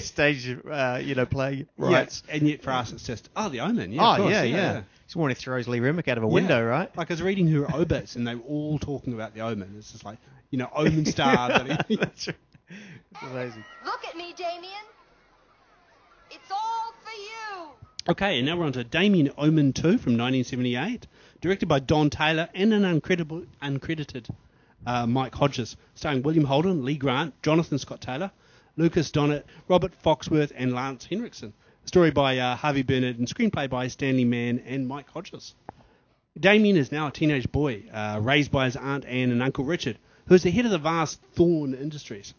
stage uh, you know play rights. Yeah. And yet for us, it's just oh, The Omen. Yeah, oh of course, yeah, yeah. yeah. yeah. It's when he throws Lee Remick out of a yeah. window, right? Like I was reading her obits, and they were all talking about The Omen. It's just like you know, Omen star. That he, that's right. It's amazing. Look at me, Damien. It's all for you. Okay, and now we're on to Damien Omen two from nineteen seventy-eight, directed by Don Taylor and an uncredible, uncredited uh, Mike Hodges, starring William Holden, Lee Grant, Jonathan Scott Taylor, Lucas Donnet, Robert Foxworth, and Lance Henriksen. Story by uh, Harvey Bernard and screenplay by Stanley Mann and Mike Hodges. Damien is now a teenage boy, uh, raised by his Aunt Anne and Uncle Richard, who is the head of the vast Thorn Industries.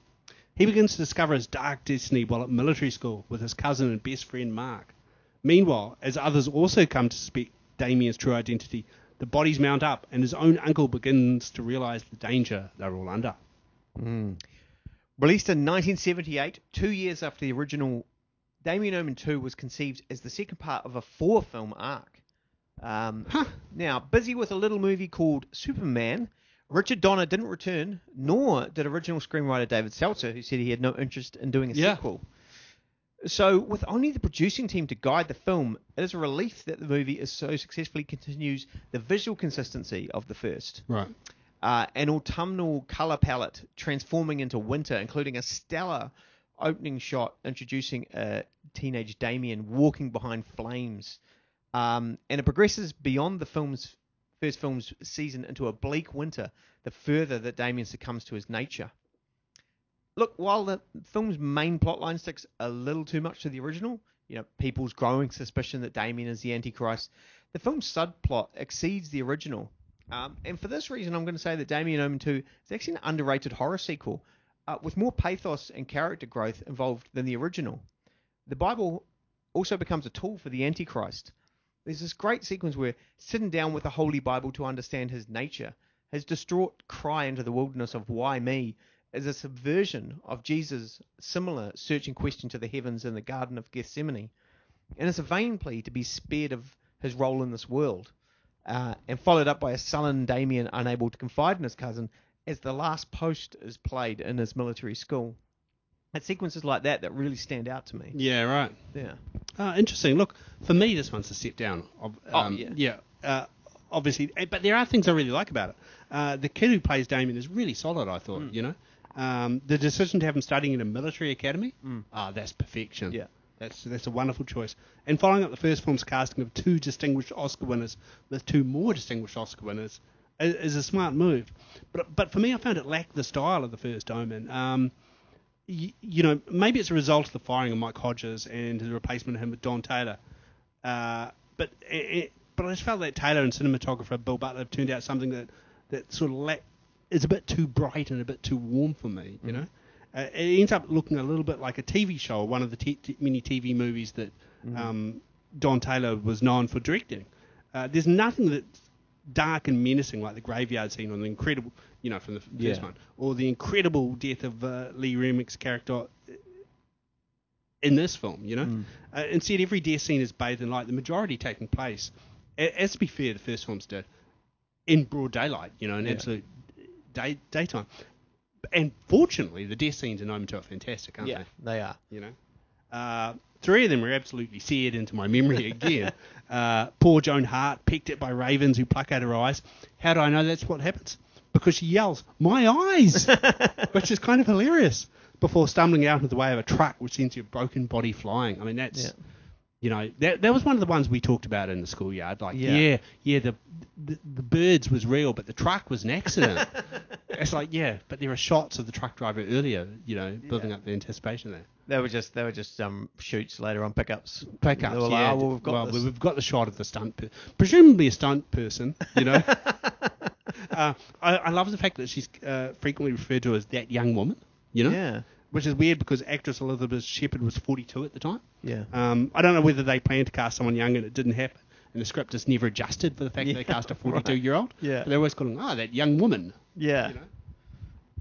He begins to discover his dark destiny while at military school with his cousin and best friend Mark. Meanwhile, as others also come to suspect Damien's true identity, the bodies mount up and his own uncle begins to realise the danger they're all under. Mm. Released in nineteen seventy-eight, two years after the original, Damien Omen two was conceived as the second part of a four-film arc. Um, huh. Now, busy with a little movie called Superman, Richard Donner didn't return, nor did original screenwriter David Seltzer, who said he had no interest in doing a yeah. sequel. So, with only the producing team to guide the film, it is a relief that the movie is so successfully continues the visual consistency of the first. Right. Uh, an autumnal colour palette transforming into winter, including a stellar opening shot introducing a teenage Damien walking behind flames. Um, and it progresses beyond the film's first film's season into a bleak winter, the further that Damien succumbs to his nature. Look, while the film's main plotline sticks a little too much to the original, you know, people's growing suspicion that Damien is the Antichrist, the film's subplot exceeds the original. Um, and for this reason, I'm going to say that Damien Omen two is actually an underrated horror sequel, uh, with more pathos and character growth involved than the original. The Bible also becomes a tool for the Antichrist. There's this great sequence where sitting down with the Holy Bible to understand his nature, his distraught cry into the wilderness of "Why me?" is a subversion of Jesus' similar searching question to the heavens in the Garden of Gethsemane. And it's a vain plea to be spared of his role in this world, uh, and followed up by a sullen Damien unable to confide in his cousin as the last post is played in his military school. It's sequences like that that really stand out to me. Yeah, right. Yeah. Uh, interesting. Look, for me, this one's a step down. Um, oh, yeah. Yeah. Uh, obviously, but there are things I really like about it. Uh, the kid who plays Damien is really solid, I thought, mm. you know. Um, the decision to have him studying in a military academy, mm. ah, that's perfection. Yeah, that's that's a wonderful choice. And following up the first film's casting of two distinguished Oscar winners with two more distinguished Oscar winners is, is a smart move. But but for me, I found it lacked the style of the first Omen. Um, y- you know, maybe it's a result of the firing of Mike Hodges and his replacement of him with Don Taylor. Uh, but it, but I just felt that Taylor and cinematographer Bill Butler have turned out something that, that sort of lacked. It's a bit too bright and a bit too warm for me, you know. Mm. Uh, it ends up looking a little bit like a T V show, one of the t- t- many T V movies that mm. um, Don Taylor was known for directing. Uh, there's nothing that's dark and menacing like the graveyard scene on the incredible, you know, from the f- yeah. first one, or the incredible death of uh, Lee Remick's character in this film, you know. Mm. Uh, instead, every death scene is bathed in light, the majority taking place, a- as to be fair, the first films did, in broad daylight, you know, in yeah. absolute... Day, daytime. And fortunately, the death scenes in Omen two are fantastic, aren't yeah, they? Yeah, they are. You know, uh, three of them were absolutely seared into my memory again. uh, poor Joan Hart, pecked at by ravens who pluck out her eyes. How do I know that's what happens? Because she yells, "My eyes!" which is kind of hilarious, before stumbling out of the way of a truck which sends your broken body flying. I mean, that's... Yeah. You know, that that was one of the ones we talked about in the schoolyard. Like, yeah, yeah, yeah the, the the birds was real, but the truck was an accident. It's like, yeah, but there are shots of the truck driver earlier. You know, building yeah. up the anticipation there. They were just they were just um shoots later on, pickups, pickups. They were yeah, like, oh, well, we've got well, this. we've got the shot of the stunt, per- presumably a stunt person. You know, uh, I, I love the fact that she's uh, frequently referred to as that young woman. You know. Yeah. Which is weird because actress Elizabeth Shepherd was forty-two at the time. Yeah. Um, I don't know whether they planned to cast someone young and it didn't happen, and the script is never adjusted for the fact yeah, that they cast a forty-two-year-old. Right. Yeah. But they always call them, ah, oh, that young woman. Yeah. You know?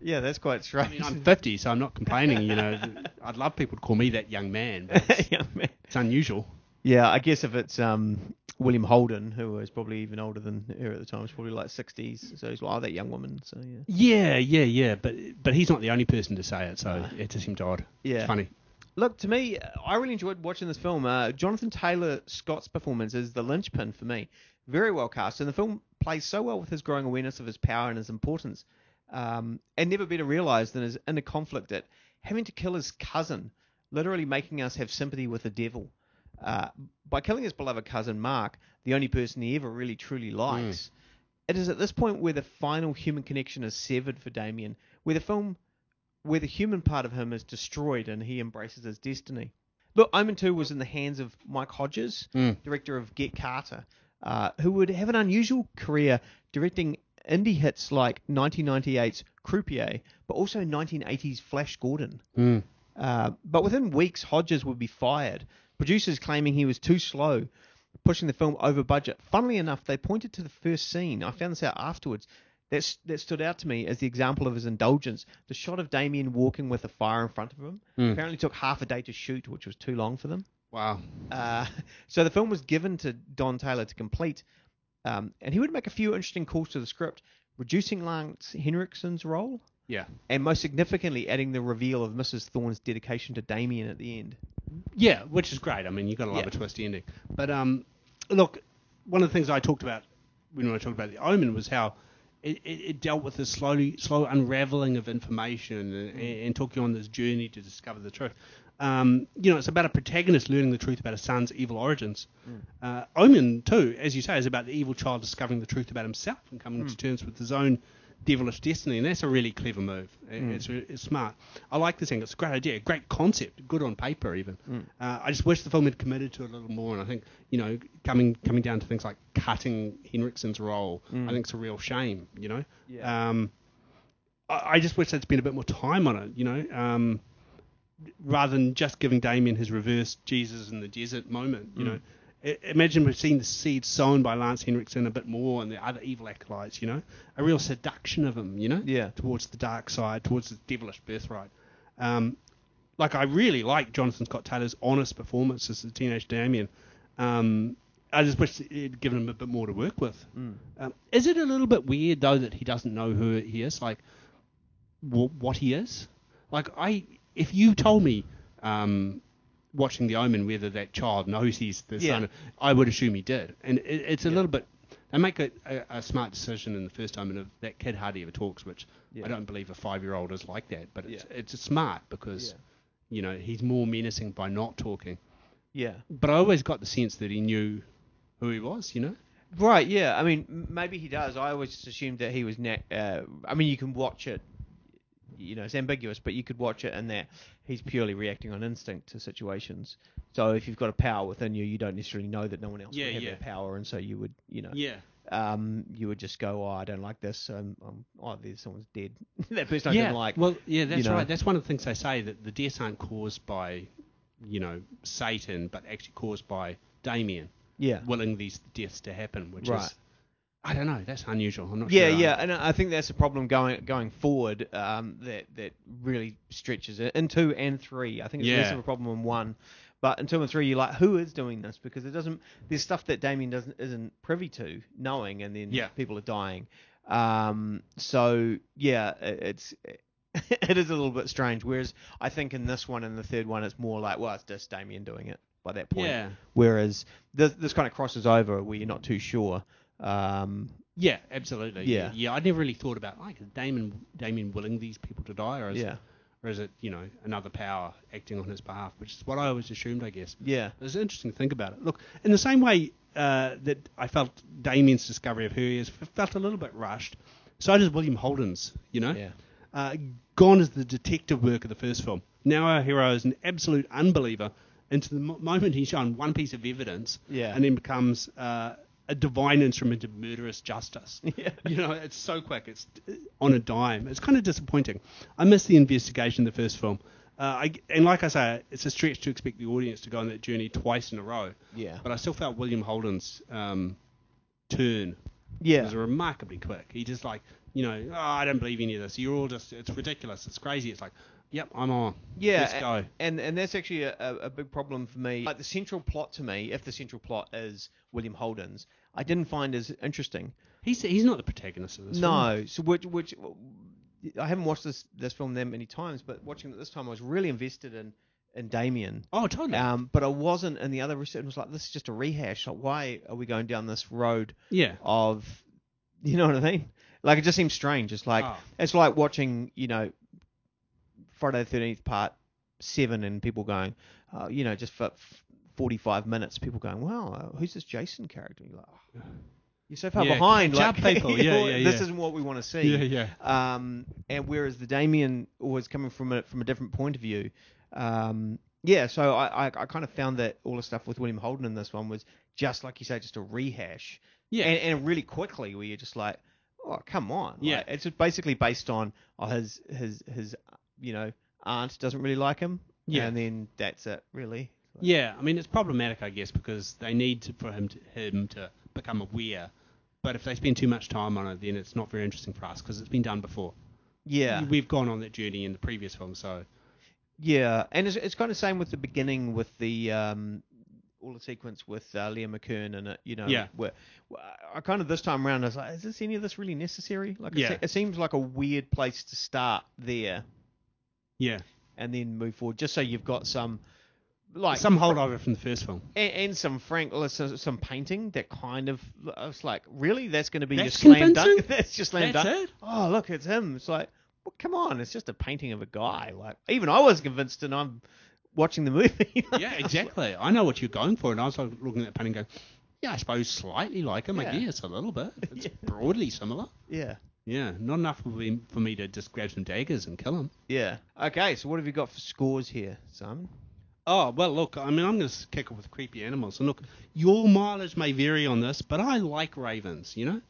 Yeah, that's quite strange. I mean, I'm fifty, so I'm not complaining, you know. I'd love people to call me that young man, but it's, young man. It's unusual. Yeah, I guess if it's um, William Holden, who was probably even older than her at the time, was probably like sixties, so he's like, oh, that young woman, so yeah. Yeah, yeah, yeah, but but he's not the only person to say it, so it just seemed odd. Yeah. It's funny. Look, to me, I really enjoyed watching this film. Uh, Jonathan Taylor Scott's performance is the linchpin for me. Very well cast, and the film plays so well with his growing awareness of his power and his importance, um, and never better realised than his inner conflict at having to kill his cousin, literally making us have sympathy with the devil. Uh, by killing his beloved cousin Mark, the only person he ever really truly likes, mm. It is at this point where the final human connection is severed for Damien, where the film... where the human part of him is destroyed and he embraces his destiny. Look, Omen two was in the hands of Mike Hodges, mm. director of Get Carter, uh, who would have an unusual career directing indie hits like nineteen ninety-eight's Croupier, but also nineteen eighties Flash Gordon. Mm. Uh, but within weeks, Hodges would be fired, producers claiming he was too slow, pushing the film over budget. Funnily enough, they pointed to the first scene. I found this out afterwards. That's, that stood out to me as the example of his indulgence. The shot of Damien walking with a fire in front of him mm. apparently took half a day to shoot, which was too long for them. Wow. Uh, so the film was given to Don Taylor to complete, um, and he would make a few interesting calls to the script, reducing Lance Henriksen's role. Yeah. And most significantly, adding the reveal of Missus Thorne's dedication to Damien at the end. Yeah, which is great. I mean, you've got to love yeah. a twisty ending. But, um, look, one of the things I talked about when I talked about The Omen was how... It, it, it dealt with this slowly, slow unraveling of information and, and took you on this journey to discover the truth. Um, you know, it's about a protagonist learning the truth about his son's evil origins. Mm. Uh, Omen, too, as you say, is about the evil child discovering the truth about himself and coming mm. to terms with his own devilish destiny, and that's a really clever move. It, mm. it's, it's smart. I like this thing. It's a great idea, great concept, good on paper even. Mm. Uh, I just wish the film had committed to it a little more, and I think, you know, coming coming down to things like cutting Henriksen's role, mm. I think it's a real shame, you know. Yeah. Um, I, I just wish they'd spent a bit more time on it, you know, um, rather than just giving Damien his reverse Jesus in the desert moment, you mm. know. Imagine we've seen the seed sown by Lance Henriksen a bit more and the other evil acolytes, you know, a real seduction of him, you know, yeah, towards the dark side, towards the devilish birthright. Um, like, I really like Jonathan Scott Taylor's honest performance as the teenage Damien. Um, I just wish it'd given him a bit more to work with. Mm. Um, is it a little bit weird, though, that he doesn't know who he is, like, w- what he is? Like, I, if you told me... Um, watching The Omen, whether that child knows he's the yeah. son, I would assume he did. And it, it's a yeah. little bit... They make a, a, a smart decision in the first Omen of that kid hardly ever talks, which yeah. I don't believe a five-year-old is like that, but it's, yeah. it's smart because, yeah. you know, he's more menacing by not talking. Yeah. But I always got the sense that he knew who he was, you know? Right, yeah. I mean, maybe he does. I always just assumed that he was... Na- uh, I mean, you can watch it. You know, it's ambiguous, but you could watch it in that he's purely reacting on instinct to situations. So if you've got a power within you, you don't necessarily know that no one else yeah, would have yeah. that power, and so you would, you know, yeah. um, you would just go, oh, I don't like this, um, um, oh, there's someone's dead. That person I yeah. didn't like. Well, yeah, that's you know. right. That's one of the things they say, that the deaths aren't caused by, you know, Satan, but actually caused by Damien yeah. willing these deaths to happen, which right. is... I don't know. That's unusual. I'm not yeah, sure. Yeah, yeah, and I think that's a problem going going forward. Um, that that really stretches it in two and three. I think it's yeah. less of a problem in one, but in two and three, you're like, who is doing this? Because it doesn't. There's stuff that Damien doesn't isn't privy to knowing, and then yeah. people are dying. Um, so yeah, it, it's it is a little bit strange. Whereas I think in this one and the third one, it's more like, well, it's just Damien doing it by that point. Yeah. Whereas this this kind of crosses over where you're not too sure. Um, yeah, absolutely. Yeah, yeah. I never really thought about like is Damien, Damien willing these people to die, or is yeah. it, or is it you know another power acting on his behalf, which is what I always assumed, I guess. Yeah, it's interesting to think about it. Look, in the same way uh, that I felt Damien's discovery of who he is felt a little bit rushed, so does William Holden's. You know, yeah. uh, gone is the detective work of the first film. Now our hero is an absolute unbeliever into the m- moment he's shown one piece of evidence, yeah. and then becomes. Uh, A divine instrument of murderous justice. Yeah. You know, it's so quick. It's on a dime. It's kind of disappointing. I miss the investigation in the first film. Uh, I, and like I say, it's a stretch to expect the audience to go on that journey twice in a row. Yeah. But I still felt William Holden's um, turn Yeah. It was remarkably quick. He just like, you know, oh, I don't believe any of this. You're all just, it's ridiculous. It's crazy. It's like, yep, I'm on. Yeah. Let's go. And, and that's actually a, a big problem for me. Like the central plot to me, if the central plot is William Holden's, I didn't find as interesting. He's he's not the protagonist of this no, film. No. So which, which I haven't watched this, this film that many times, but watching it this time I was really invested in, in Damien. Oh, totally. Um, but I wasn't in the other research. I was like, this is just a rehash. Like, why are we going down this road yeah. of, you know what I mean? Like, it just seems strange. It's like, oh. it's like watching, you know, Friday the thirteenth part seven and people going, uh, you know, just for forty-five minutes, people going, wow, who's this Jason character? You're like, oh, you're so far yeah, behind. Like, people. yeah, yeah, this yeah. isn't what we want to see. Yeah, yeah. Um, and whereas the Damien was coming from a, from a different point of view. Um, yeah, so I, I, I kind of found that all the stuff with William Holden in this one was just, like you say, just a rehash. Yeah. And, and really quickly where you're just like, oh, come on. Like, yeah. It's just basically based on oh, his his his... you know, aunt doesn't really like him. Yeah. And then that's it, really. Like, yeah, I mean, it's problematic, I guess, because they need to, for him to, him to become aware. But if they spend too much time on it, then it's not very interesting for us because it's been done before. Yeah. We've gone on that journey in the previous film, so... Yeah, and it's, it's kind of the same with the beginning with the... Um, all the sequence with uh, Liam McKern in it, you know. Yeah. Where, where I kind of this time around, I was like, is this any of this really necessary? Like, yeah. it, it seems like a weird place to start there. Yeah, and then move forward, just so you've got some, like some holdover from the first film, and, and some frank, some painting that kind of, I was like, really, that's going to be that's your slam dunk. That's just slam that's dunk. It? Oh, look, it's him. It's like, well, come on, it's just a painting of a guy. Like even I was convinced, and I'm watching the movie. Yeah, exactly. I know what you're going for, and I was like looking at that painting, going, yeah, I suppose slightly like him. Yeah. I guess a little bit. It's yeah. broadly similar. Yeah. Yeah, not enough for me to just grab some daggers and kill him. Yeah. Okay, so what have you got for scores here, Simon? Oh, well, look, I mean, I'm going to kick it with creepy animals. And look, your mileage may vary on this, but I like ravens, you know?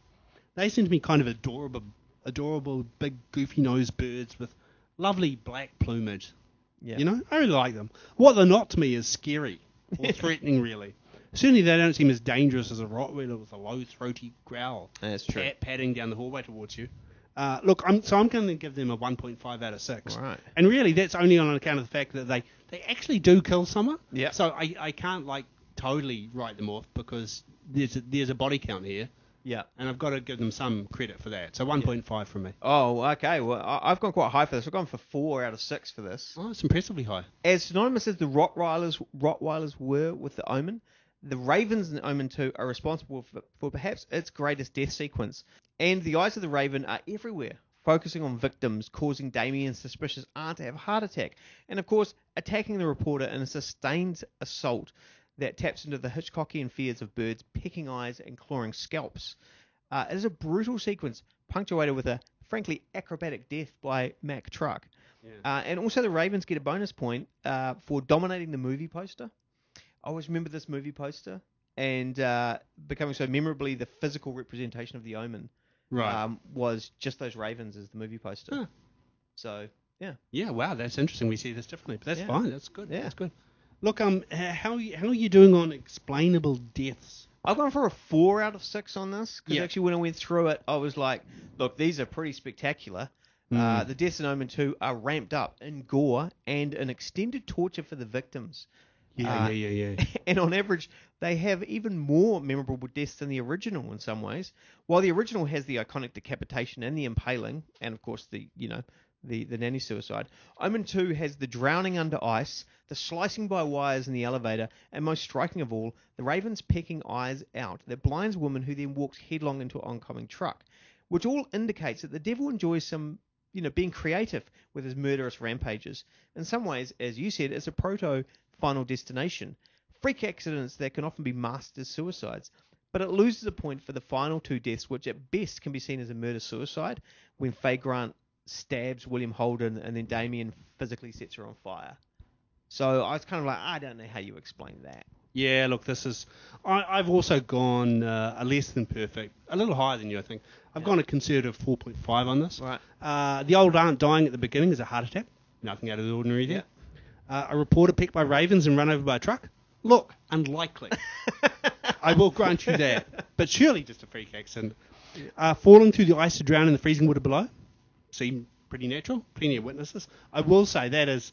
They seem to be kind of adorable, adorable big goofy-nosed birds with lovely black plumage. Yeah. You know? I really like them. What they're not to me is scary or threatening, really. Certainly they don't seem as dangerous as a Rottweiler with a low, throaty growl. That's true. Pat, padding down the hallway towards you. Uh, look, I'm, so I'm going to give them a one point five out of six. All right. And really, that's only on account of the fact that they, they actually do kill someone. Yeah. So I, I can't, like, totally write them off because there's a, there's a body count here. Yeah. And I've got to give them some credit for that. So one point five yeah. from me. Oh, okay. Well, I've gone quite high for this. I've gone for four out of six for this. Oh, it's impressively high. As synonymous as the Rottweilers, Rottweilers were with the Omen, the ravens in Omen two are responsible for, for perhaps its greatest death sequence, and the eyes of the raven are everywhere, focusing on victims, causing Damien's suspicious aunt to have a heart attack, and of course, attacking the reporter in a sustained assault that taps into the Hitchcockian fears of birds pecking eyes and clawing scalps. Uh, it is a brutal sequence, punctuated with a frankly acrobatic death by Mack Truck. Yeah. Uh, and also the ravens get a bonus point uh, for dominating the movie poster. I always remember this movie poster and uh, becoming so memorably the physical representation of the Omen right. um, was just those ravens as the movie poster. Huh. So, yeah. Yeah, wow, that's interesting. We see this differently, but that's yeah. fine. That's good. Yeah. That's good. Look, um, how, how are you doing on explainable deaths? I've gone for a four out of six on this because yeah. actually when I went through it, I was like, look, these are pretty spectacular. Mm. Uh, the deaths in Omen two are ramped up in gore and an extended torture for the victims. Yeah, uh, yeah, yeah, yeah. And on average, they have even more memorable deaths than the original in some ways. While the original has the iconic decapitation and the impaling, and of course the you know the, the nanny suicide, Omen two has the drowning under ice, the slicing by wires in the elevator, and most striking of all, the raven's pecking eyes out that blinds a woman who then walks headlong into an oncoming truck, which all indicates that the devil enjoys some, you know, being creative with his murderous rampages. In some ways, as you said, it's a proto Final Destination, freak accidents that can often be masked as suicides, but it loses a point for the final two deaths, which at best can be seen as a murder-suicide, when Faye Grant stabs William Holden and then Damien physically sets her on fire. So I was kind of like, I don't know how you explain that. Yeah, look, this is... I, I've also gone uh, a less than perfect, a little higher than you, I think. I've yeah. gone a conservative four point five on this. Right. Uh, the old aunt dying at the beginning is a heart attack. Nothing out of the ordinary there. Yeah. Uh, a reporter picked by ravens and run over by a truck? Look, unlikely. I will grant you that. but surely just a freak accident. Uh, falling through the ice to drown in the freezing water below seemed pretty natural. Plenty of witnesses. I will say that is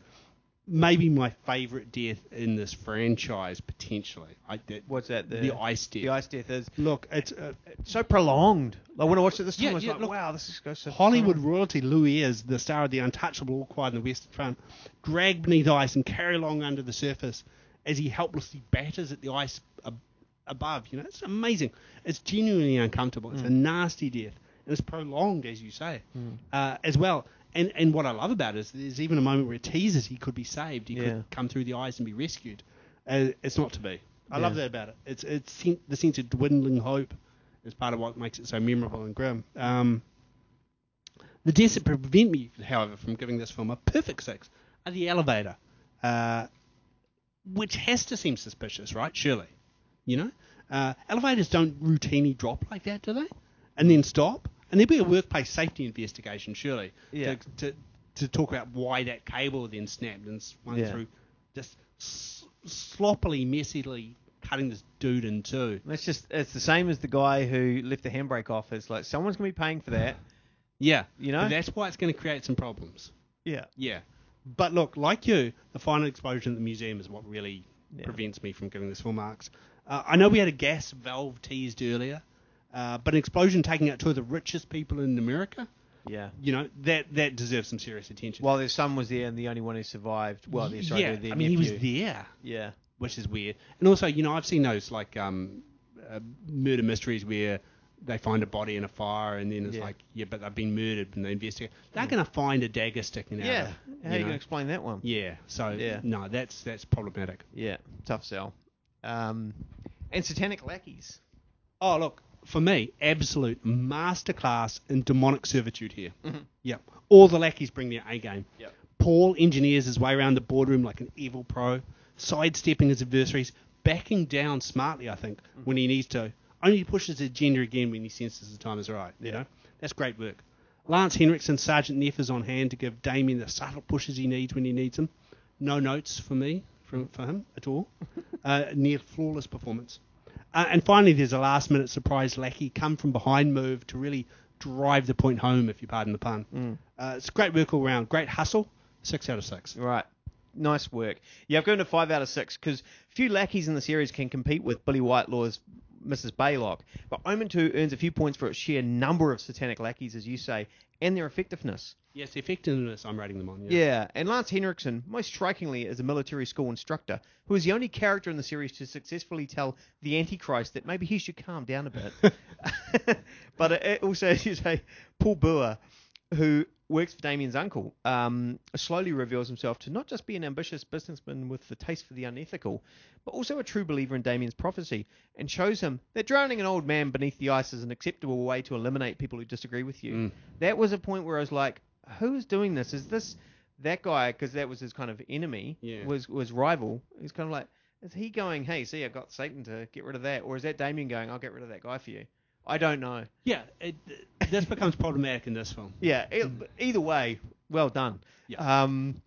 maybe my favourite death in this franchise, potentially. I, that, What's that? The, the ice death. The ice death is... Look, it's, uh, it's so prolonged. Like, when I watched it this time, yeah, I was yeah, like, look, wow, this is goes so Hollywood far. Royalty Lou Ayres, the star of The Untouchable, All Quiet on the Western Front, dragged beneath ice and carried along under the surface as he helplessly batters at the ice ab- above. You know, it's amazing. It's genuinely uncomfortable. It's mm. a nasty death. And it's prolonged, as you say, mm. uh, as well. And and what I love about it is there's even a moment where it teases he could be saved. He yeah. could come through the ice and be rescued. Uh, it's not to be. I yeah. love that about it. It's it's the sense of dwindling hope is part of what makes it so memorable and grim. Um, the deaths that prevent me, however, from giving this film a perfect six are the elevator, uh, which has to seem suspicious, right? Surely, you know, uh, elevators don't routinely drop like that, do they? And then stop. And there'd be a workplace safety investigation, surely, yeah. to, to to talk about why that cable then snapped and swung yeah. through, just s- sloppily, messily cutting this dude in two. It's just it's the same as the guy who left the handbrake off. It's like someone's gonna be paying for that. Yeah, you know, but that's why it's gonna create some problems. Yeah, yeah. But look, like you, the final explosion at the museum is what really yeah. prevents me from giving this full marks. Uh, I know we had a gas valve teased earlier. Uh, but an explosion taking out two of the richest people in America, yeah, you know that that deserves some serious attention. Well, their son was there, and the only one who survived. Well, their, sorry, yeah, their, their I mean nephew. He was there, yeah, which is weird. And also, you know, I've seen those like um, uh, murder mysteries where they find a body in a fire, and then it's yeah. like, yeah, but they've been murdered, and they investigate. They're mm. going to find a dagger sticking out. Yeah, how are you going to explain that one? Yeah, so yeah. no, that's that's problematic. Yeah, tough sell. Um, and satanic lackeys. Oh look. For me, absolute masterclass in demonic servitude here. Mm-hmm. Yep. All the lackeys bring their A-game. Yep. Paul engineers his way around the boardroom like an evil pro, sidestepping his adversaries, backing down smartly, I think, mm-hmm. when he needs to. Only pushes his agenda again when he senses the time is right. Yeah. You know? That's great work. Lance Henriksen, Sergeant Neff, is on hand to give Damien the subtle pushes he needs when he needs them. No notes for me, from, for him, at all. uh, near flawless performance. Uh, and finally, there's a last-minute surprise lackey come-from-behind move to really drive the point home, if you pardon the pun. Mm. Uh, it's great work all around. Great hustle. Six out of six. Right. Nice work. Yeah, I've gone to five out of six because few lackeys in the series can compete with Billy Whitelaw's Missus Baylock. But Omen two earns a few points for its sheer number of satanic lackeys, as you say, and their effectiveness. Yes, the effectiveness I'm rating them on. Yeah. yeah, and Lance Henriksen, most strikingly, is a military school instructor who is the only character in the series to successfully tell the Antichrist that maybe he should calm down a bit. But it also, as you say, Paul Bauer, who works for Damien's uncle, um, slowly reveals himself to not just be an ambitious businessman with the taste for the unethical, but also a true believer in Damien's prophecy, and shows him that drowning an old man beneath the ice is an acceptable way to eliminate people who disagree with you. Mm. That was a point where I was like, who's doing this? Is this that guy? Because that was his kind of enemy, yeah. was was rival. He's kind of like, is he going, hey, see, I got Satan to get rid of that? Or is that Damien going, I'll get rid of that guy for you? I don't know. Yeah, it, this becomes problematic in this film. Yeah, it, either way, well done. Yeah. Um,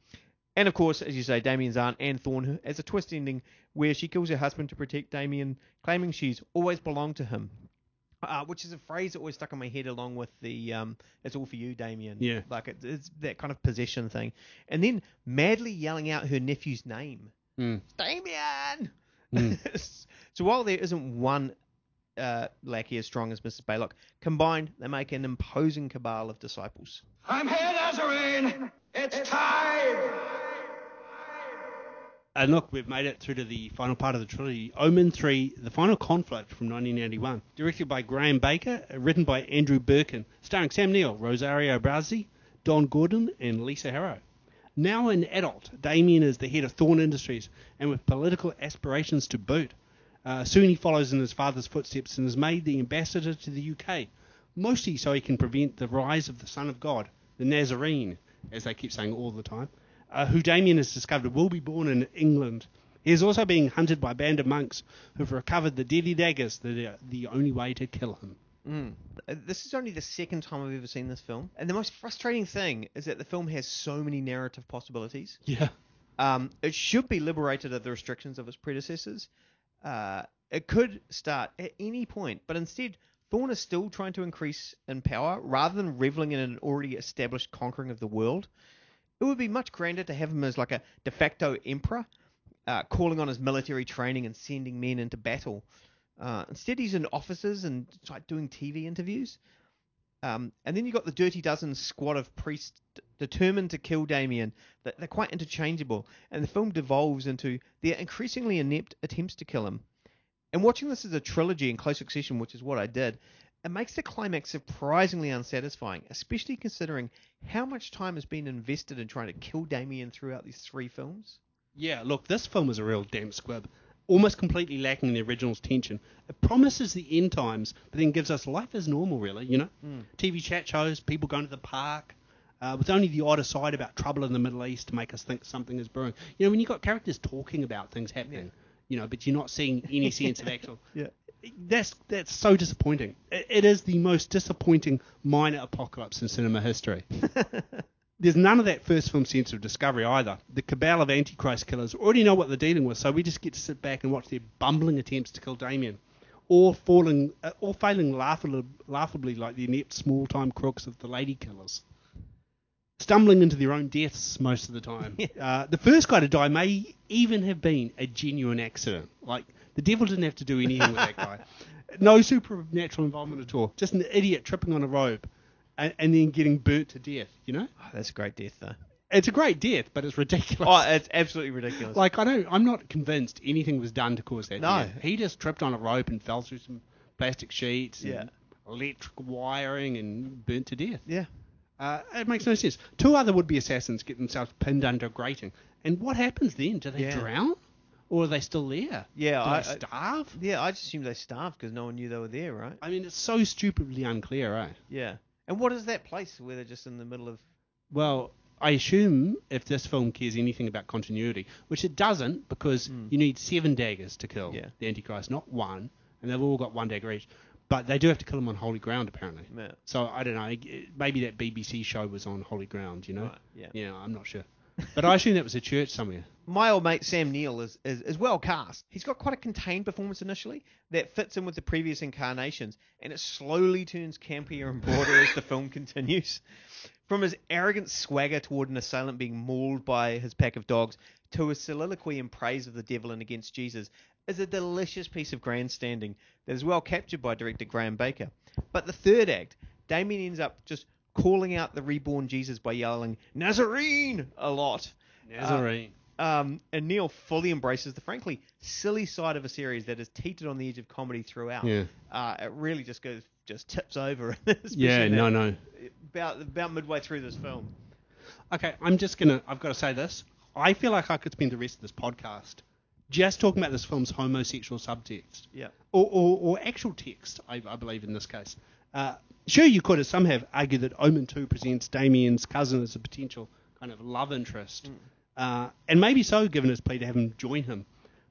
and of course, as you say, Damien's aunt Anne Thorne has a twist ending where she kills her husband to protect Damien, claiming she's always belonged to him. Uh, which is a phrase that always stuck in my head along with the um, it's all for you, Damien. Yeah. Like it, it's that kind of possession thing. And then madly yelling out her nephew's name. Mm. Damien! Mm. So while there isn't one uh, lackey as strong as Missus Baylock, combined they make an imposing cabal of disciples. I'm here, Nazarene! It's, it's time! And look, we've made it through to the final part of the trilogy, Omen three, The Final Conflict from nineteen ninety-one, directed by Graham Baker, written by Andrew Birkin, starring Sam Neill, Rosario Brasi, Don Gordon, and Lisa Harrow. Now an adult, Damien is the head of Thorn Industries, and with political aspirations to boot. Uh, soon he follows in his father's footsteps and is made the ambassador to the U K, mostly so he can prevent the rise of the Son of God, the Nazarene, as they keep saying all the time. Uh, who Damien has discovered will be born in England. He is also being hunted by a band of monks who've recovered the deadly daggers that are the only way to kill him. Mm. This is only the second time I've ever seen this film. And the most frustrating thing is that the film has so many narrative possibilities. Yeah. Um, it should be liberated of the restrictions of its predecessors. Uh, It could start at any point, but instead, Thorne is still trying to increase in power rather than reveling in an already established conquering of the world. It would be much grander to have him as like a de facto emperor, uh, calling on his military training and sending men into battle. Uh, instead, he's in offices and like doing T V interviews. Um, and then you got the Dirty Dozen squad of priests d- determined to kill Damien. They're quite interchangeable, and the film devolves into their increasingly inept attempts to kill him. And watching this as a trilogy in close succession, which is what I did, it makes the climax surprisingly unsatisfying, especially considering how much time has been invested in trying to kill Damien throughout these three films. Yeah, look, this film is a real damn squib, almost completely lacking in the original's tension. It promises the end times, but then gives us life as normal, really, you know? Mm. T V chat shows, people going to the park, uh, with only the odd aside about trouble in the Middle East to make us think something is brewing. You know, when you've got characters talking about things happening... Yeah. You know, but you're not seeing any sense of actual... Yeah. That's that's so disappointing. It, it is the most disappointing minor apocalypse in cinema history. There's none of that first film sense of discovery either. The cabal of Antichrist killers already know what they're dealing with, so we just get to sit back and watch their bumbling attempts to kill Damien, or falling, uh, or failing laughably, laughably like the inept small-time crooks of the lady killers, stumbling into their own deaths most of the time. Yeah. Uh, the first guy to die may even have been a genuine accident. Like, the devil didn't have to do anything with that guy. No supernatural involvement at all. Just an idiot tripping on a rope and, and then getting burnt to death, you know? Oh, that's a great death, though. It's a great death, but it's ridiculous. Oh, it's absolutely ridiculous. Like, I don't, I'm not convinced anything was done to cause that no. death. He just tripped on a rope and fell through some plastic sheets and yeah. electric wiring and burnt to death. Yeah. Uh, it makes no sense. Two other would-be assassins get themselves pinned under grating. And what happens then? Do they yeah. drown? Or are they still there? Yeah, Do I, they starve? I, yeah, I just assumed they starved because no one knew they were there, right? I mean, it's so stupidly unclear, right? Yeah. And what is that place where they're just in the middle of... Well, I assume if this film cares anything about continuity, which it doesn't, because mm. you need seven daggers to kill yeah. the Antichrist, not one. And they've all got one dagger each. But they do have to kill him on holy ground, apparently. Yeah. So, I don't know. Maybe that B B C show was on holy ground, you know? Right, yeah. yeah, I'm not sure. But I assume that was a church somewhere. My old mate Sam Neill is, is, is well cast. He's got quite a contained performance initially that fits in with the previous incarnations, and it slowly turns campier and broader as the film continues. From his arrogant swagger toward an assailant being mauled by his pack of dogs to his soliloquy in praise of the devil and against Jesus is a delicious piece of grandstanding that is well captured by director Graham Baker. But the third act, Damien ends up just calling out the reborn Jesus by yelling, Nazarene, a lot. Nazarene. Uh, um, and Neil fully embraces the frankly silly side of a series that has teetered on the edge of comedy throughout. Yeah. Uh, it really just goes... just tips over. yeah, no, no. About about midway through this film. Okay, I'm just going to, I've got to say this. I feel like I could spend the rest of this podcast just talking about this film's homosexual subtext. Yeah. Or or, or actual text, I, I believe in this case. Uh, sure, you could, as some have, argued that Omen two presents Damien's cousin as a potential kind of love interest. Mm. Uh, and maybe so, given his plea to have him join him.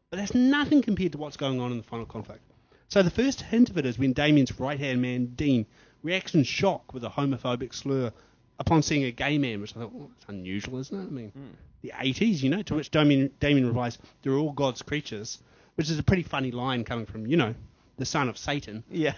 But that's nothing compared to what's going on in the final conflict. So the first hint of it is when Damien's right-hand man, Dean, reacts in shock with a homophobic slur upon seeing a gay man, which I thought, well, it's unusual, isn't it? I mean, mm. the eighties, you know, to which Damien, Damien replies, they're all God's creatures, which is a pretty funny line coming from, you know, the son of Satan. Yeah.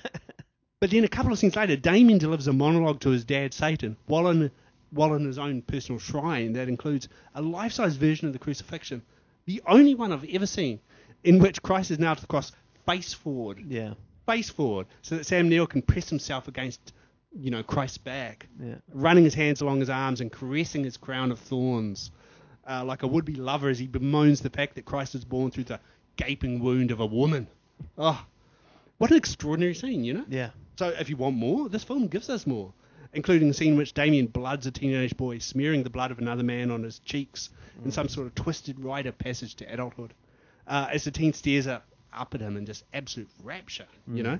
But then a couple of scenes later, Damien delivers a monologue to his dad, Satan, while in, while in his own personal shrine that includes a life-size version of the crucifixion, the only one I've ever seen, in which Christ is nailed to the cross face forward, yeah, face forward, so that Sam Neill can press himself against, you know, Christ's back, yeah. running his hands along his arms and caressing his crown of thorns, uh, like a would-be lover as he bemoans the fact that Christ was born through the gaping wound of a woman. Oh, what an extraordinary scene, you know? Yeah. So if you want more, this film gives us more, including the scene in which Damien bloods a teenage boy, smearing the blood of another man on his cheeks mm. in some sort of twisted rite of passage to adulthood, uh, as the teen stares up up at him in just absolute rapture, mm. you know?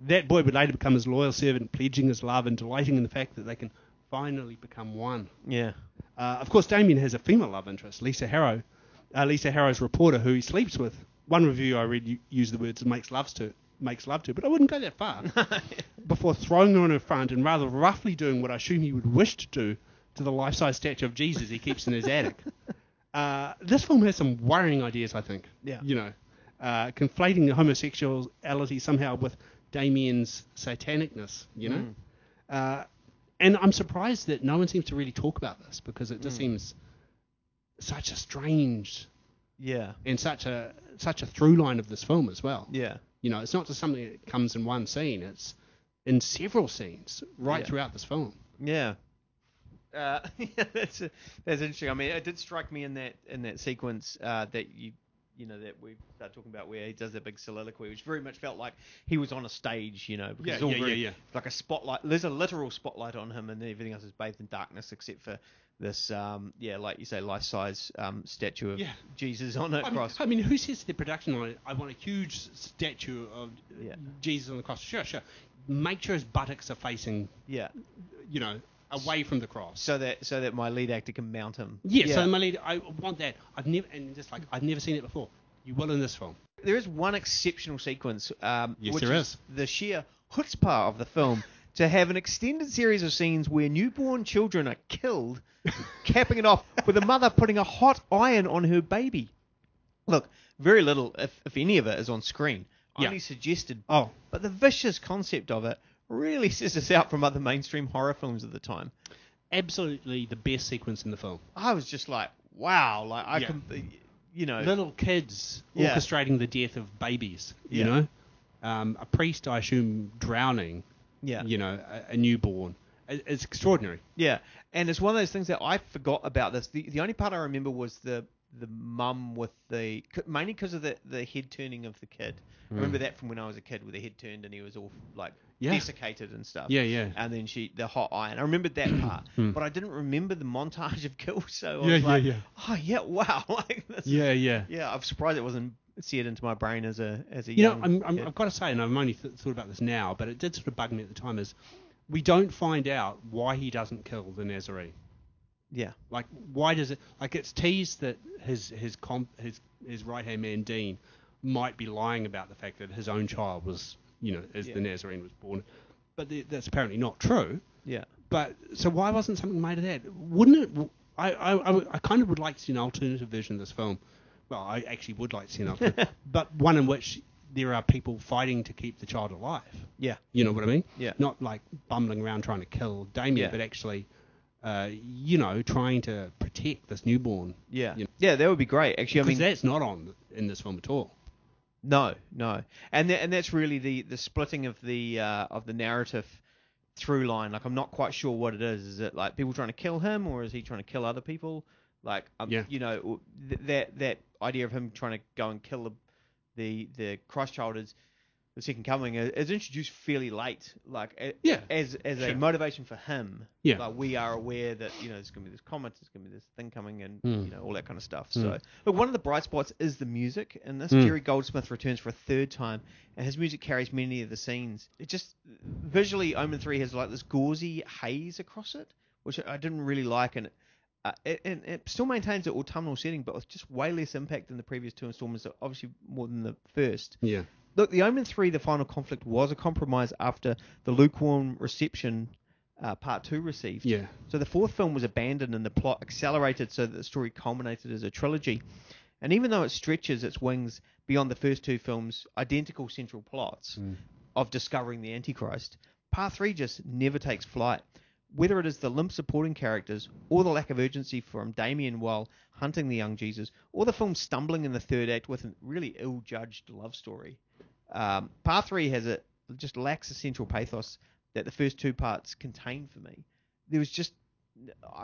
That boy would later become his loyal servant, pledging his love and delighting in the fact that they can finally become one. Yeah. Uh, of course, Damien has a female love interest, Lisa Harrow, uh, Lisa Harrow's reporter, who he sleeps with. One review I read used the words makes, loves to, makes love to, but I wouldn't go that far. Before throwing her on her front and rather roughly doing what I assume he would wish to do to the life-size statue of Jesus he keeps in his attic. Uh, this film has some worrying ideas, I think. Yeah. You know? uh, conflating homosexuality somehow with Damien's satanicness, you know? Mm. Uh, and I'm surprised that no one seems to really talk about this, because it just mm. seems such a strange... Yeah. And such a such a through line of this film as well. Yeah. You know, it's not just something that comes in one scene. It's in several scenes right yeah. throughout this film. Yeah. Uh, yeah, that's a, that's interesting. I mean, it did strike me in that in that sequence uh, that you you know that we start talking about where he does that big soliloquy, which very much felt like he was on a stage, you know, because yeah, it's all yeah, very, yeah, yeah. like a spotlight. There's a literal spotlight on him, and everything else is bathed in darkness except for this, um, yeah, like you say, life-size um, statue of yeah. Jesus on a I cross. Mean, I mean, who says to the production line, I want a huge statue of yeah. Jesus on the cross? Sure, sure. Make sure his buttocks are facing, yeah, you know, away from the cross, so that so that my lead actor can mount him. Yeah, yeah. So my lead, I want that. I've never and just like I've never seen it before. You will in this film. There is one exceptional sequence. Um, yes, which there is. is. The sheer chutzpah of the film. To have an extended series of scenes where newborn children are killed, capping it off with a mother putting a hot iron on her baby. Look, very little, if, if any of it, is on screen. Yeah. Only suggested. Oh. But the vicious concept of it really sets us out from other mainstream horror films of the time. Absolutely the best sequence in the film. I was just like, wow. Like I yeah. can, you know, little kids yeah. orchestrating the death of babies, you yeah. know. Um, a priest, I assume, drowning. Yeah, you know, a, a newborn. It's extraordinary. Yeah, and it's one of those things that I forgot about this. The the only part I remember was the the mum with the mainly because of the, the head turning of the kid. Mm. I remember that from when I was a kid, where the head turned and he was all like yeah. desiccated and stuff. Yeah, yeah. And then she the hot iron. I remembered that part, but I didn't remember the montage of kills. So I yeah, was yeah, like, yeah. oh yeah, wow. like this yeah, is, yeah, yeah. I'm surprised it wasn't. See it into my brain as a as a you young know I'm, I'm, I've got to say, and I've only th- thought about this now, but it did sort of bug me at the time, is we don't find out why he doesn't kill the Nazarene. Yeah, like why does it? Like it's teased that his his comp, his his right hand man Dean might be lying about the fact that his own child was you know as yeah. the Nazarene was born, but th- that's apparently not true. Yeah, but so why wasn't something made of that? Wouldn't it? I I, I, I kind of would like to see an alternative version of this film. Well, I actually would like to see an it, but one in which there are people fighting to keep the child alive. Yeah. You know what I mean? Yeah. Not like bumbling around trying to kill Damien, yeah. but actually, uh, you know, trying to protect this newborn. Yeah. You know? Yeah, that would be great. Actually, because I mean, that's not on in this film at all. No, no, and th- and that's really the, the splitting of the uh, of the narrative through line. Like, I'm not quite sure what it is. Is it like people trying to kill him, or is he trying to kill other people? Like, um, yeah. you know, th- that that idea of him trying to go and kill the the, the Christ child is the second coming is, is introduced fairly late. Like, a, yeah. as as sure. a motivation for him. Yeah. Like, we are aware that, you know, there's going to be this comment, there's going to be this thing coming, and, mm. you know, all that kind of stuff. Mm. So, but one of the bright spots is the music. And this mm. Jerry Goldsmith returns for a third time, and his music carries many of the scenes. It just, visually, Omen three has, like, this gauzy haze across it, which I didn't really like, and it, Uh, it, it, it still maintains the autumnal setting, but with just way less impact than the previous two installments, obviously more than the first. Yeah. Look, The Omen three, The Final Conflict, was a compromise after the lukewarm reception uh, Part two received. Yeah. So the fourth film was abandoned and the plot accelerated so that the story culminated as a trilogy. And even though it stretches its wings beyond the first two films' identical central plots mm. of discovering the Antichrist, Part three just never takes flight. Whether it is the limp supporting characters, or the lack of urgency from Damien while hunting the young Jesus, or the film stumbling in the third act with a really ill-judged love story. Um, part three has a just lacks a central pathos that the first two parts contained for me. There was just...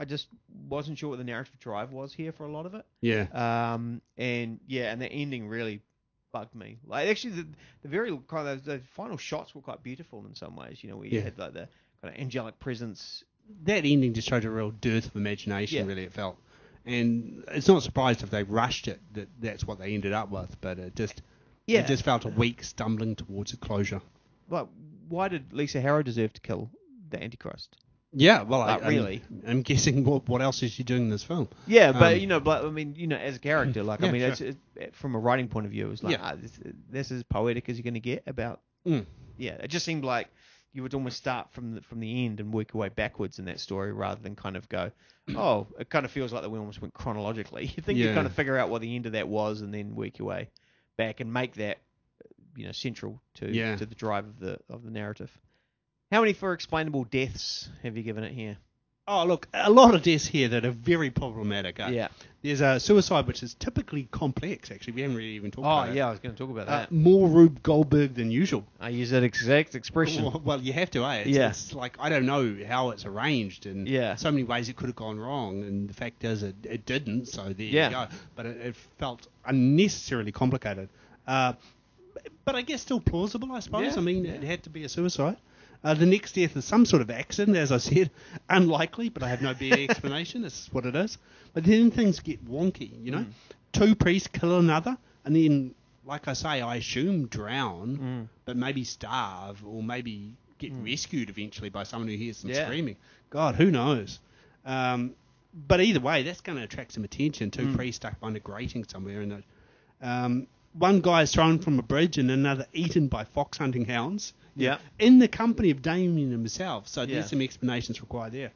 I just wasn't sure what the narrative drive was here for a lot of it. Yeah. Um. And, yeah, and the ending really bugged me. Like, actually, the, the very... The final shots were quite beautiful in some ways, you know, where you yeah. had, like, the... angelic presence. That ending just showed a real dearth of imagination, yeah. really, it felt. And it's not surprised if they rushed it, that that's what they ended up with, but it just yeah. it just felt a weak stumbling towards a closure. Well, why did Lisa Harrow deserve to kill the Antichrist? Yeah, well, I, really. I'm, I'm guessing what, what else is she doing in this film? Yeah, but, um, you know, but, I mean, you know, as a character, like, yeah, I mean, sure. it's, it, from a writing point of view, it was like, yeah. ah, this, this is as poetic as you're going to get about... Mm. Yeah, it just seemed like... You would almost start from the, from the end and work your way backwards in that story rather than kind of go, oh, it kind of feels like that we almost went chronologically. You think yeah. you kind of figure out what the end of that was and then work your way back and make that, you know, central to yeah. to the drive of the of the narrative. How many for explainable deaths have you given it here? Oh, look, a lot of deaths here that are very problematic. Uh, yeah. There's a suicide, which is typically complex, actually. We haven't really even talked oh, about yeah, it. Oh, yeah, I was going to talk about uh, that. More Rube Goldberg than usual. I use that exact expression. Well, well you have to, eh? It's, yeah. it's like, I don't know how it's arranged, and yeah. so many ways it could have gone wrong, and the fact is it, it didn't, so there yeah. you go. But it, it felt unnecessarily complicated. Uh, but I guess still plausible, I suppose. Yeah. I mean, yeah. it had to be a suicide. Uh, the next death is some sort of accident, as I said. Unlikely, but I have no better explanation. This is what it is. But then things get wonky, you know. Mm. Two priests kill another, and then, like I say, I assume drown, mm. but maybe starve, or maybe get mm. rescued eventually by someone who hears some yeah. screaming. God, who knows? Um, but either way, that's going to attract some attention. Two mm. priests stuck behind a grating somewhere. And um, one guy is thrown from a bridge, and another eaten by fox-hunting hounds. Yeah, in the company of Damien himself, so there's yeah. some explanations required there,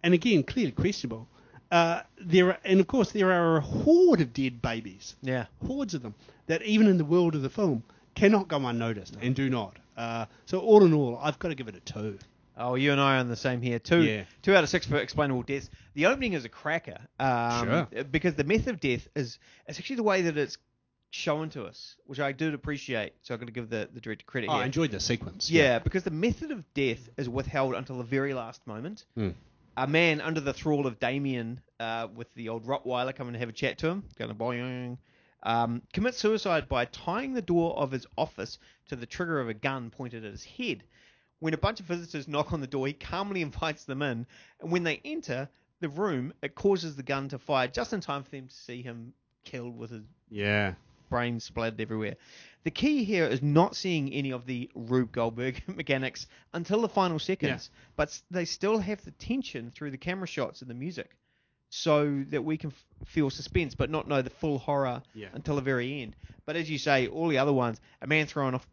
and again, clearly questionable. Uh, there are, and of course, there are a horde of dead babies. Yeah, hordes of them that even in the world of the film cannot go unnoticed, no. and do not. Uh, so all in all, I've got to give it a two. Oh, you and I are on the same here. Two, yeah. two out of six for explainable deaths. The opening is a cracker, um, sure. because the method of death is it's actually the way that it's shown to us, which I do appreciate, so I've got to give the, the director credit oh, here. I enjoyed the sequence. Yeah, yeah, because the method of death is withheld until the very last moment. Mm. A man under the thrall of Damien, uh, with the old Rottweiler coming to have a chat to him, going to boing, um, commits suicide by tying the door of his office to the trigger of a gun pointed at his head. When a bunch of visitors knock on the door, he calmly invites them in, and when they enter the room, it causes the gun to fire just in time for them to see him killed with his... yeah. brain splattered everywhere. The key here is not seeing any of the Rube Goldberg mechanics until the final seconds, yeah. but they still have the tension through the camera shots and the music so that we can f- feel suspense but not know the full horror yeah. until the very end. But as you say, all the other ones, a man thrown off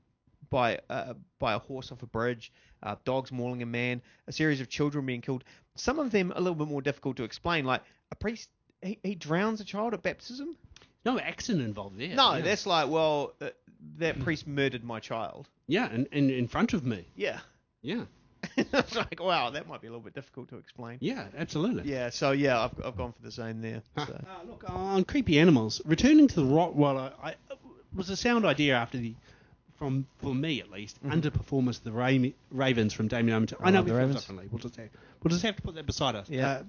by, uh, by a horse off a bridge, uh, dogs mauling a man, a series of children being killed, some of them a little bit more difficult to explain, like a priest, he, he drowns a child at baptism. No accident involved there. No, yeah. that's like, well, uh, that priest murdered my child. Yeah, and, and in front of me. Yeah. Yeah. It's like, wow, that might be a little bit difficult to explain. Yeah, absolutely. Yeah, so yeah, I've I've gone for the same there. Huh. So. Uh, look, on creepy animals, returning to the Rottweiler I, I, was a sound idea after the, from for me at least, mm-hmm. underperformance of the Ra- Ravens from Damien. Oh, I know we filmed up on Lee. We'll just have, we'll just have to put that beside us. Yeah. Uh,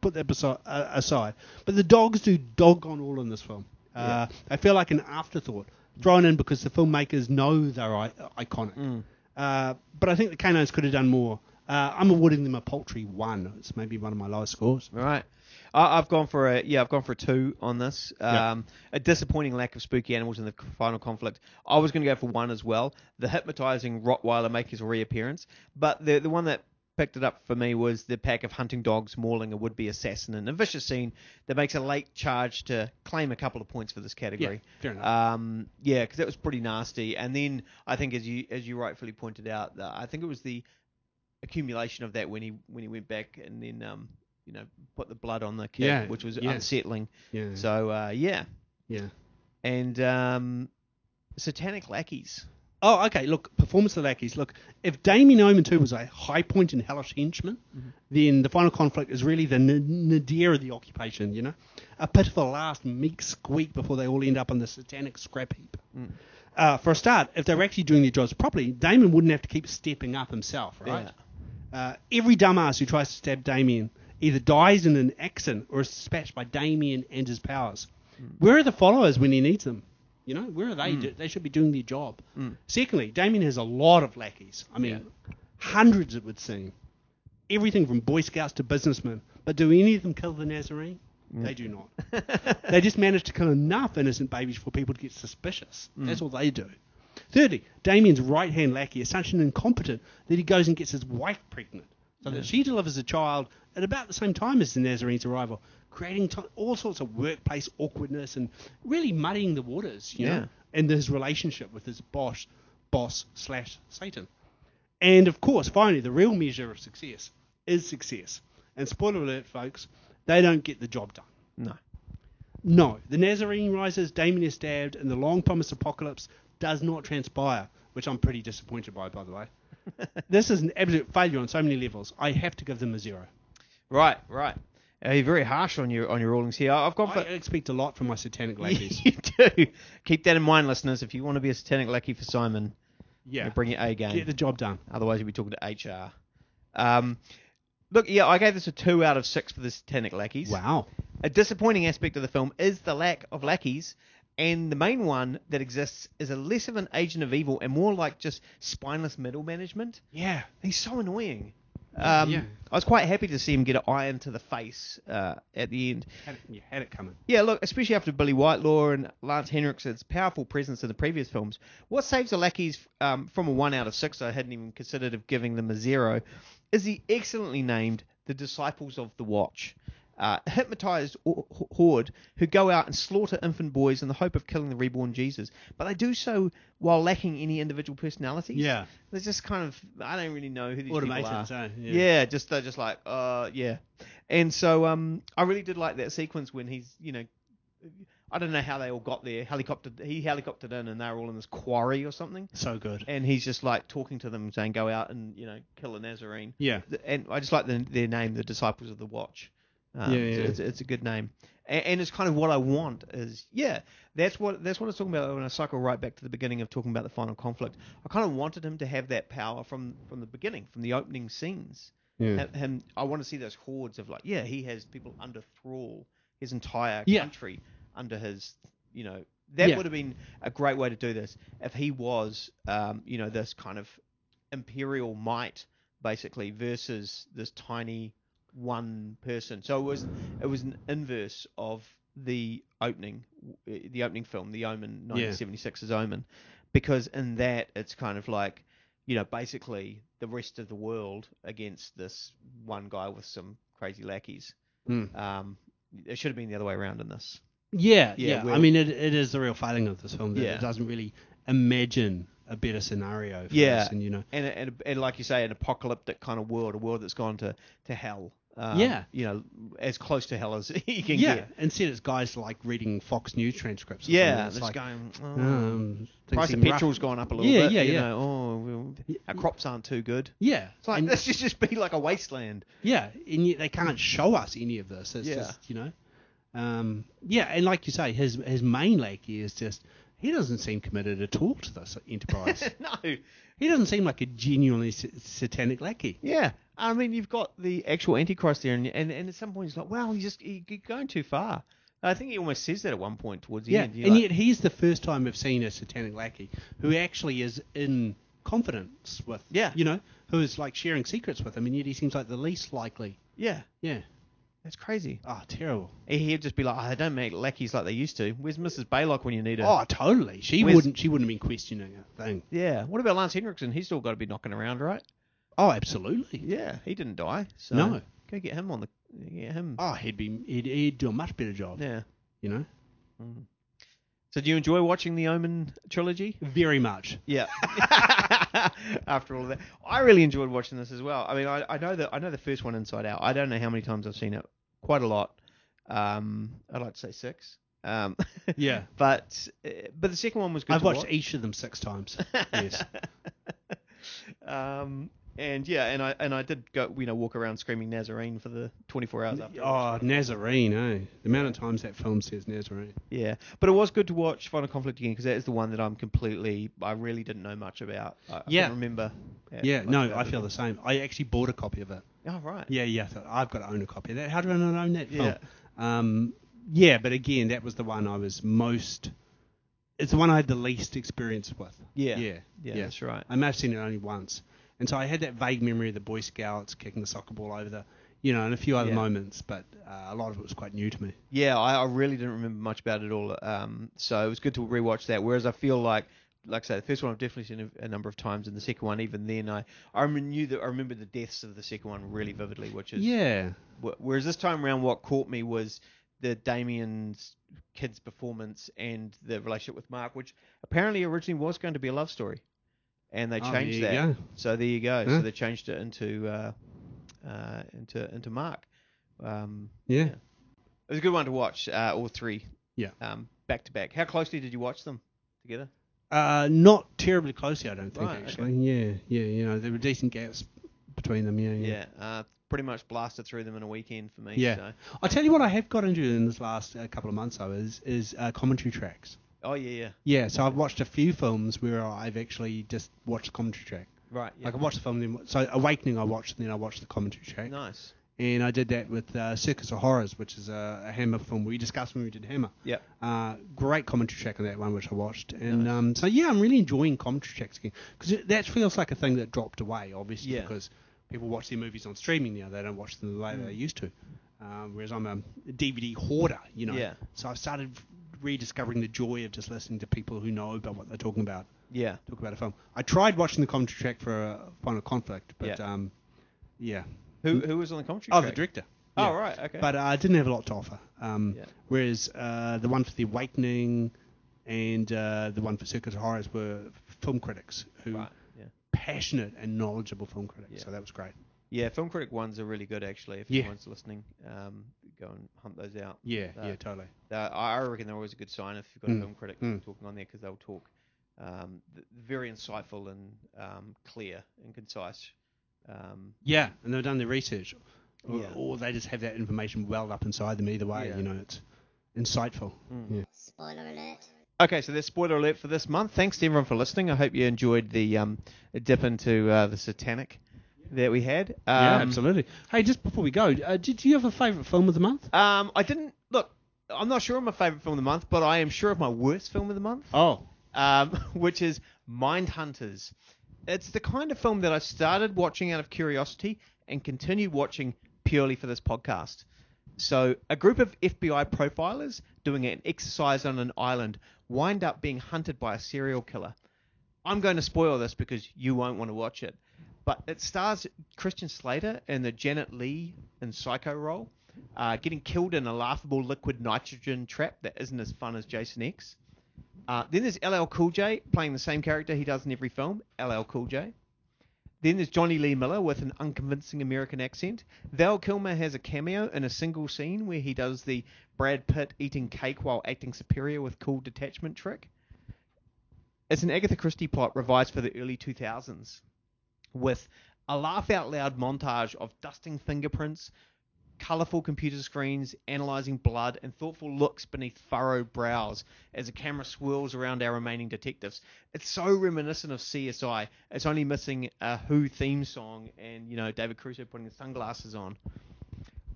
Put that beside, uh, aside. But the dogs do doggone all in this film. Uh, yeah. They feel like an afterthought, thrown in because the filmmakers know they're I- iconic. Mm. Uh, but I think the canines could have done more. Uh, I'm awarding them a paltry one. It's maybe one of my lowest scores. Right. I- I've gone for a yeah. I've gone for a two on this. Um, yeah. A disappointing lack of spooky animals in the final conflict. I was going to go for one as well. The hypnotizing Rottweiler makes his reappearance, but the the one that picked it up for me was the pack of hunting dogs mauling a would-be assassin in a vicious scene that makes a late charge to claim a couple of points for this category. Yeah, fair enough. Um, yeah, because that was pretty nasty. And then I think, as you as you rightfully pointed out, uh, I think it was the accumulation of that when he when he went back and then um, you know put the blood on the kid, yeah, which was yeah. unsettling. Yeah. So uh, yeah, yeah, and um, satanic lackeys. Oh, okay, look, performance of the lackeys. Look, if Damien Omen two was a high point in hellish henchman, mm-hmm. then the final conflict is really the nadir of the occupation, you know? A pitiful last meek squeak before they all end up on the satanic scrap heap. Mm. Uh, for a start, if they were actually doing their jobs properly, Damien wouldn't have to keep stepping up himself, right? Yeah. Uh, every dumbass who tries to stab Damien either dies in an accident or is dispatched by Damien and his powers. Mm. Where are the followers when he needs them? You know, where are they? Mm. They should be doing their job. Mm. Secondly, Damien has a lot of lackeys. I mean, yeah. hundreds it would seem. Everything from Boy Scouts to businessmen. But do any of them kill the Nazarene? Mm. They do not. They just manage to kill enough innocent babies for people to get suspicious. Mm. That's all they do. Thirdly, Damien's right-hand lackey is such an incompetent that he goes and gets his wife pregnant so yeah. that she delivers a child at about the same time as the Nazarene's arrival, creating t- all sorts of workplace awkwardness and really muddying the waters, you yeah. know, and his relationship with his boss, boss slash Satan. And, of course, finally, the real measure of success is success. And spoiler alert, folks, they don't get the job done. No. No, the Nazarene rises, Damien is stabbed, and the long-promised apocalypse does not transpire, which I'm pretty disappointed by, by the way. This is an absolute failure on so many levels. I have to give them a zero. Right, right. Uh, you're very harsh on your on your rulings here. I've got. I for... expect a lot from my satanic lackeys. You do. Keep that in mind, listeners. If you want to be a satanic lackey for Simon, yeah, you know, bring your A game. Get the job done. Otherwise, you'll be talking to H R. Um, look, yeah, I gave this a two out of six for the satanic lackeys. Wow. A disappointing aspect of the film is the lack of lackeys, and the main one that exists is a less of an agent of evil and more like just spineless middle management. Yeah, he's so annoying. Um, yeah. I was quite happy to see him get an iron to the face uh, at the end. Had it, you had it coming. Yeah, look, especially after Billy Whitelaw and Lance Henriksen's powerful presence in the previous films. What saves the lackeys um, from a one out of six, I hadn't even considered of giving them a zero, is the excellently named The Disciples of the Watch, uh, a hypnotized horde who go out and slaughter infant boys in the hope of killing the reborn Jesus. But they do so while lacking any individual personalities. Yeah. There's just kind of, I don't really know who these Automated, people are. So, yeah. yeah, just they're just like, uh, yeah. And so um, I really did like that sequence when he's, you know, I don't know how they all got there. Helicoptered, he helicoptered in and they were all in this quarry or something. So good. And he's just like talking to them saying, go out and, you know, kill a Nazarene. Yeah. And I just like the, their name, the Disciples of the Watch. Um, yeah, yeah. So it's, it's a good name, and, and it's kind of what I want. Is yeah, that's what that's what I was talking about when I cycle right back to the beginning of talking about the final conflict. I kind of wanted him to have that power from, from the beginning, from the opening scenes. Yeah. Him, I want to see those hordes of like, yeah, he has people under thrall, his entire yeah. country under his, you know, that yeah. would have been a great way to do this if he was, um, you know, this kind of imperial might basically versus this tiny. One person, so it was it was an inverse of the opening, the opening film, The Omen, nineteen seventy-six's yeah. Omen, because in that it's kind of like, you know, basically the rest of the world against this one guy with some crazy lackeys. Mm. Um, it should have been the other way around in this. Yeah, yeah. yeah. I mean, it it is the real failing of this film that yeah. it doesn't really imagine a better scenario. For yeah, us and you know, and, and and like you say, an apocalyptic kind of world, a world that's gone to to hell. Um, yeah. You know, as close to hell as he can yeah. get. Yeah, instead it's guys like reading Fox News transcripts. Yeah, it's like, going, oh, um, price of petrol's gone up a little yeah, bit. Yeah, you yeah, yeah. Oh, well, our crops aren't too good. Yeah. It's like, and this should just be like a wasteland. Yeah, and yet they can't show us any of this. It's yeah. just, you know. Um, yeah, and like you say, his his main lackey is just, he doesn't seem committed at all to this enterprise. No. He doesn't seem like a genuinely s- satanic lackey. Yeah. I mean, you've got the actual Antichrist there, and and, and at some point he's like, well, you just, you're just going too far. I think he almost says that at one point towards the yeah, end. Yeah, and like, yet he's the first time we've seen a satanic lackey who actually is in confidence with, yeah. you know, who is like sharing secrets with him, and yet he seems like the least likely. Yeah. Yeah. That's crazy. Oh, terrible. He'd just be like, oh, they don't make lackeys like they used to. Where's Missus Baylock when you need her? Oh, totally. She Where's... wouldn't She wouldn't have been questioning a thing. Yeah. What about Lance Henriksen? He's still got to be knocking around, right? Oh, absolutely. Yeah, he didn't die. So no. Go get him on the... Get him. Oh, he'd, be, he'd, he'd do a much better job. Yeah. You know? Mm. So do you enjoy watching the Omen trilogy? Very much. Yeah. After all of that. I really enjoyed watching this as well. I mean, I, I know the I know the first one inside out. I don't know how many times I've seen it. Quite a lot. Um, I'd like to say six. Um, yeah. But but the second one was good. I've to watched watch. each of them six times. Yes. Um, and yeah, and I and I did go, you know, walk around screaming Nazarene for the twenty-four hours after. Oh, Nazarene, eh? The amount of times that film says Nazarene. Yeah, but it was good to watch Final Conflict again because that is the one that I'm completely, I really didn't know much about. I, yeah. I can't remember. Yeah. yeah no, I feel the same. I actually bought a copy of it. Oh, right. Yeah, yeah. So I've got to own a copy of that. How do I not own that film? Yeah. Um, yeah, but again, that was the one I was most... It's the one I had the least experience with. Yeah. Yeah, yeah, yeah. That's right. I may have seen it only once. And so I had that vague memory of the Boy Scouts kicking the soccer ball over the... You know, and a few other yeah. moments, but uh, a lot of it was quite new to me. Yeah, I, I really didn't remember much about it all. Um, so it was good to rewatch that, whereas I feel like... Like I say, the first one I've definitely seen a, a number of times, and the second one, even then, I I knew that I remember the deaths of the second one really vividly, which is yeah. W- whereas this time around, what caught me was the Damien's kid's performance and the relationship with Mark, which apparently originally was going to be a love story, and they changed oh, that. So there you go. Huh? So they changed it into uh, uh, into into Mark. Um, yeah. yeah, it was a good one to watch. Uh, all three Yeah. Um, back to back. How closely did you watch them together? Uh, not terribly closely, I don't think, right, actually. Okay. Yeah, yeah, you know, there were decent gaps between them, yeah. Yeah, yeah uh, pretty much blasted through them in a weekend for me. Yeah. So. I'll tell you what I have got into in this last uh, couple of months, though, is, is uh, commentary tracks. Oh, yeah, yeah. Yeah, so I've watched a few films where I've actually just watched the commentary track. Right, yeah. Like, I watched the film, then, so Awakening I watched, and then I watched the commentary track. Nice. And I did that with uh, Circus of Horrors, which is a, a Hammer film we discussed when we did Hammer. Yeah. Uh, great commentary track on that one, which I watched. And nice. um, so, yeah, I'm really enjoying commentary tracks again. Because that feels like a thing that dropped away, obviously, yeah. because people watch their movies on streaming now. They don't watch them the way mm. they used to. Um, whereas I'm a D V D hoarder, you know. Yeah. So I started rediscovering the joy of just listening to people who know about what they're talking about. Yeah. Talk about a film. I tried watching the commentary track for uh, Final Conflict, but, yeah. Um, yeah. Who who was on the commentary track? Oh, the director. Yeah. Oh, right, okay. But I uh, didn't have a lot to offer. Um, yeah. Whereas uh, the one for The Awakening and uh, the one for Circus of Horrors were film critics who right. yeah. passionate and knowledgeable film critics, yeah. so that was great. Yeah, film critic ones are really good, actually, if yeah. anyone's listening. Um, go and hunt those out. Yeah, uh, yeah, totally. I reckon they're always a good sign if you've got mm. a film critic mm. talking on there because they'll talk um, very insightful and um, clear and concise. Um, yeah, and they've done their research, or, yeah. or they just have that information welled up inside them. Either way, yeah. you know, it's insightful. Mm. Yeah. Spoiler alert. Okay, so there's spoiler alert for this month. Thanks to everyone for listening. I hope you enjoyed the um, dip into uh, the satanic that we had. Um, yeah, absolutely. Hey, just before we go, uh, did you have a favourite film of the month? Um, I didn't. Look, I'm not sure of my favourite film of the month, but I am sure of my worst film of the month. Oh, um, which is Mindhunters. It's the kind of film that I started watching out of curiosity and continued watching purely for this podcast. So a group of F B I profilers doing an exercise on an island wind up being hunted by a serial killer. I'm going to spoil this because you won't want to watch it. But it stars Christian Slater in the Janet Leigh in Psycho role, uh, getting killed in a laughable liquid nitrogen trap that isn't as fun as Jason X. Uh, then there's L L Cool J playing the same character he does in every film, L L Cool J. Then there's Johnny Lee Miller with an unconvincing American accent. Val Kilmer has a cameo in a single scene where he does the Brad Pitt eating cake while acting superior with cool detachment trick. It's an Agatha Christie plot revised for the early two thousands with a laugh-out-loud montage of dusting fingerprints, colourful computer screens, analysing blood, and thoughtful looks beneath furrowed brows as the camera swirls around our remaining detectives. It's so reminiscent of C S I. It's only missing a Who theme song and, you know, David Crusoe putting his sunglasses on.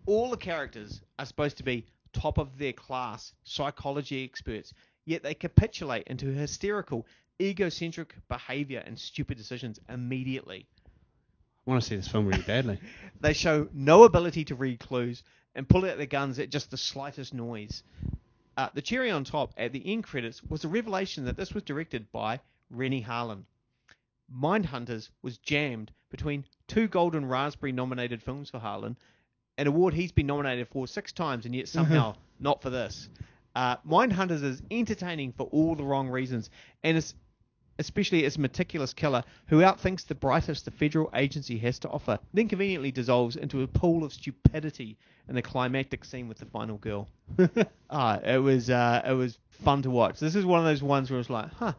All the characters are supposed to be top of their class psychology experts, yet they capitulate into hysterical, egocentric behaviour and stupid decisions immediately. I want to see this film really badly. They show no ability to read clues and pull out their guns at just the slightest noise. Uh, the cherry on top at the end credits was a revelation that this was directed by Renny Harlin. Mindhunters was jammed between two Golden Raspberry-nominated films for Harlin, an award he's been nominated for six times and yet somehow not for this. Uh, Mindhunters is entertaining for all the wrong reasons, and it's especially as a meticulous killer who outthinks the brightest the federal agency has to offer, then conveniently dissolves into a pool of stupidity in the climactic scene with the final girl. ah, it was uh, it was fun to watch. This is one of those ones where I was like, huh,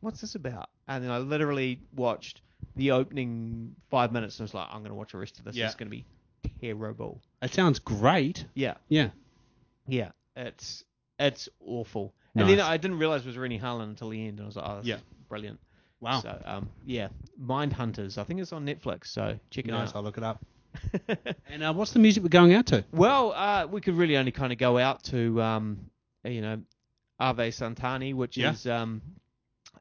what's this about? And then I literally watched the opening five minutes and was like, I'm going to watch the rest of this. Yeah. It's going to be terrible. It sounds great. Yeah. Yeah. Yeah. It's, it's awful. Nice. And then I didn't realise it was Renny Harlin until the end, and I was like, oh, this yeah. is brilliant. Wow. So, um, yeah, Mindhunters. I think it's on Netflix, so check it nice, out. Nice, I'll look it up. And uh, what's the music we're going out to? Well, uh, we could really only kind of go out to, um, you know, Ave Santani, which yeah. is um,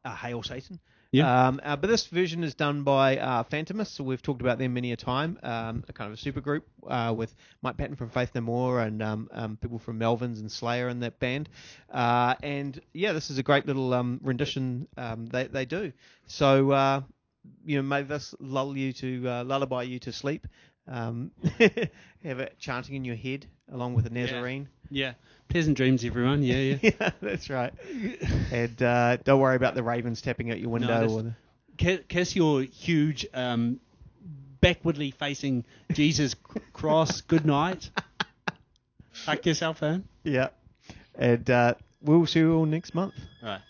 uh, Hail Satan. Yeah. Um, uh, but this version is done by uh, Phantomus, so we've talked about them many a time, um, a kind of a super group uh, with Mike Patton from Faith No More and um, um, people from Melvins and Slayer in that band. Uh, and, yeah, this is a great little um, rendition um, they, they do. So, uh, you know, may this lull you to, uh, lullaby you to sleep. Um, have it chanting in your head along with the Nazarene. Yeah. yeah. Pleasant dreams, everyone. Yeah, yeah. yeah, that's right. And uh, don't worry about the ravens tapping at your window. No, or the... kiss, kiss your huge, um, backwardly facing Jesus cross. Good night. Fuck yourself, man. Yeah. And uh, we'll see you all next month. All right.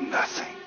Nothing.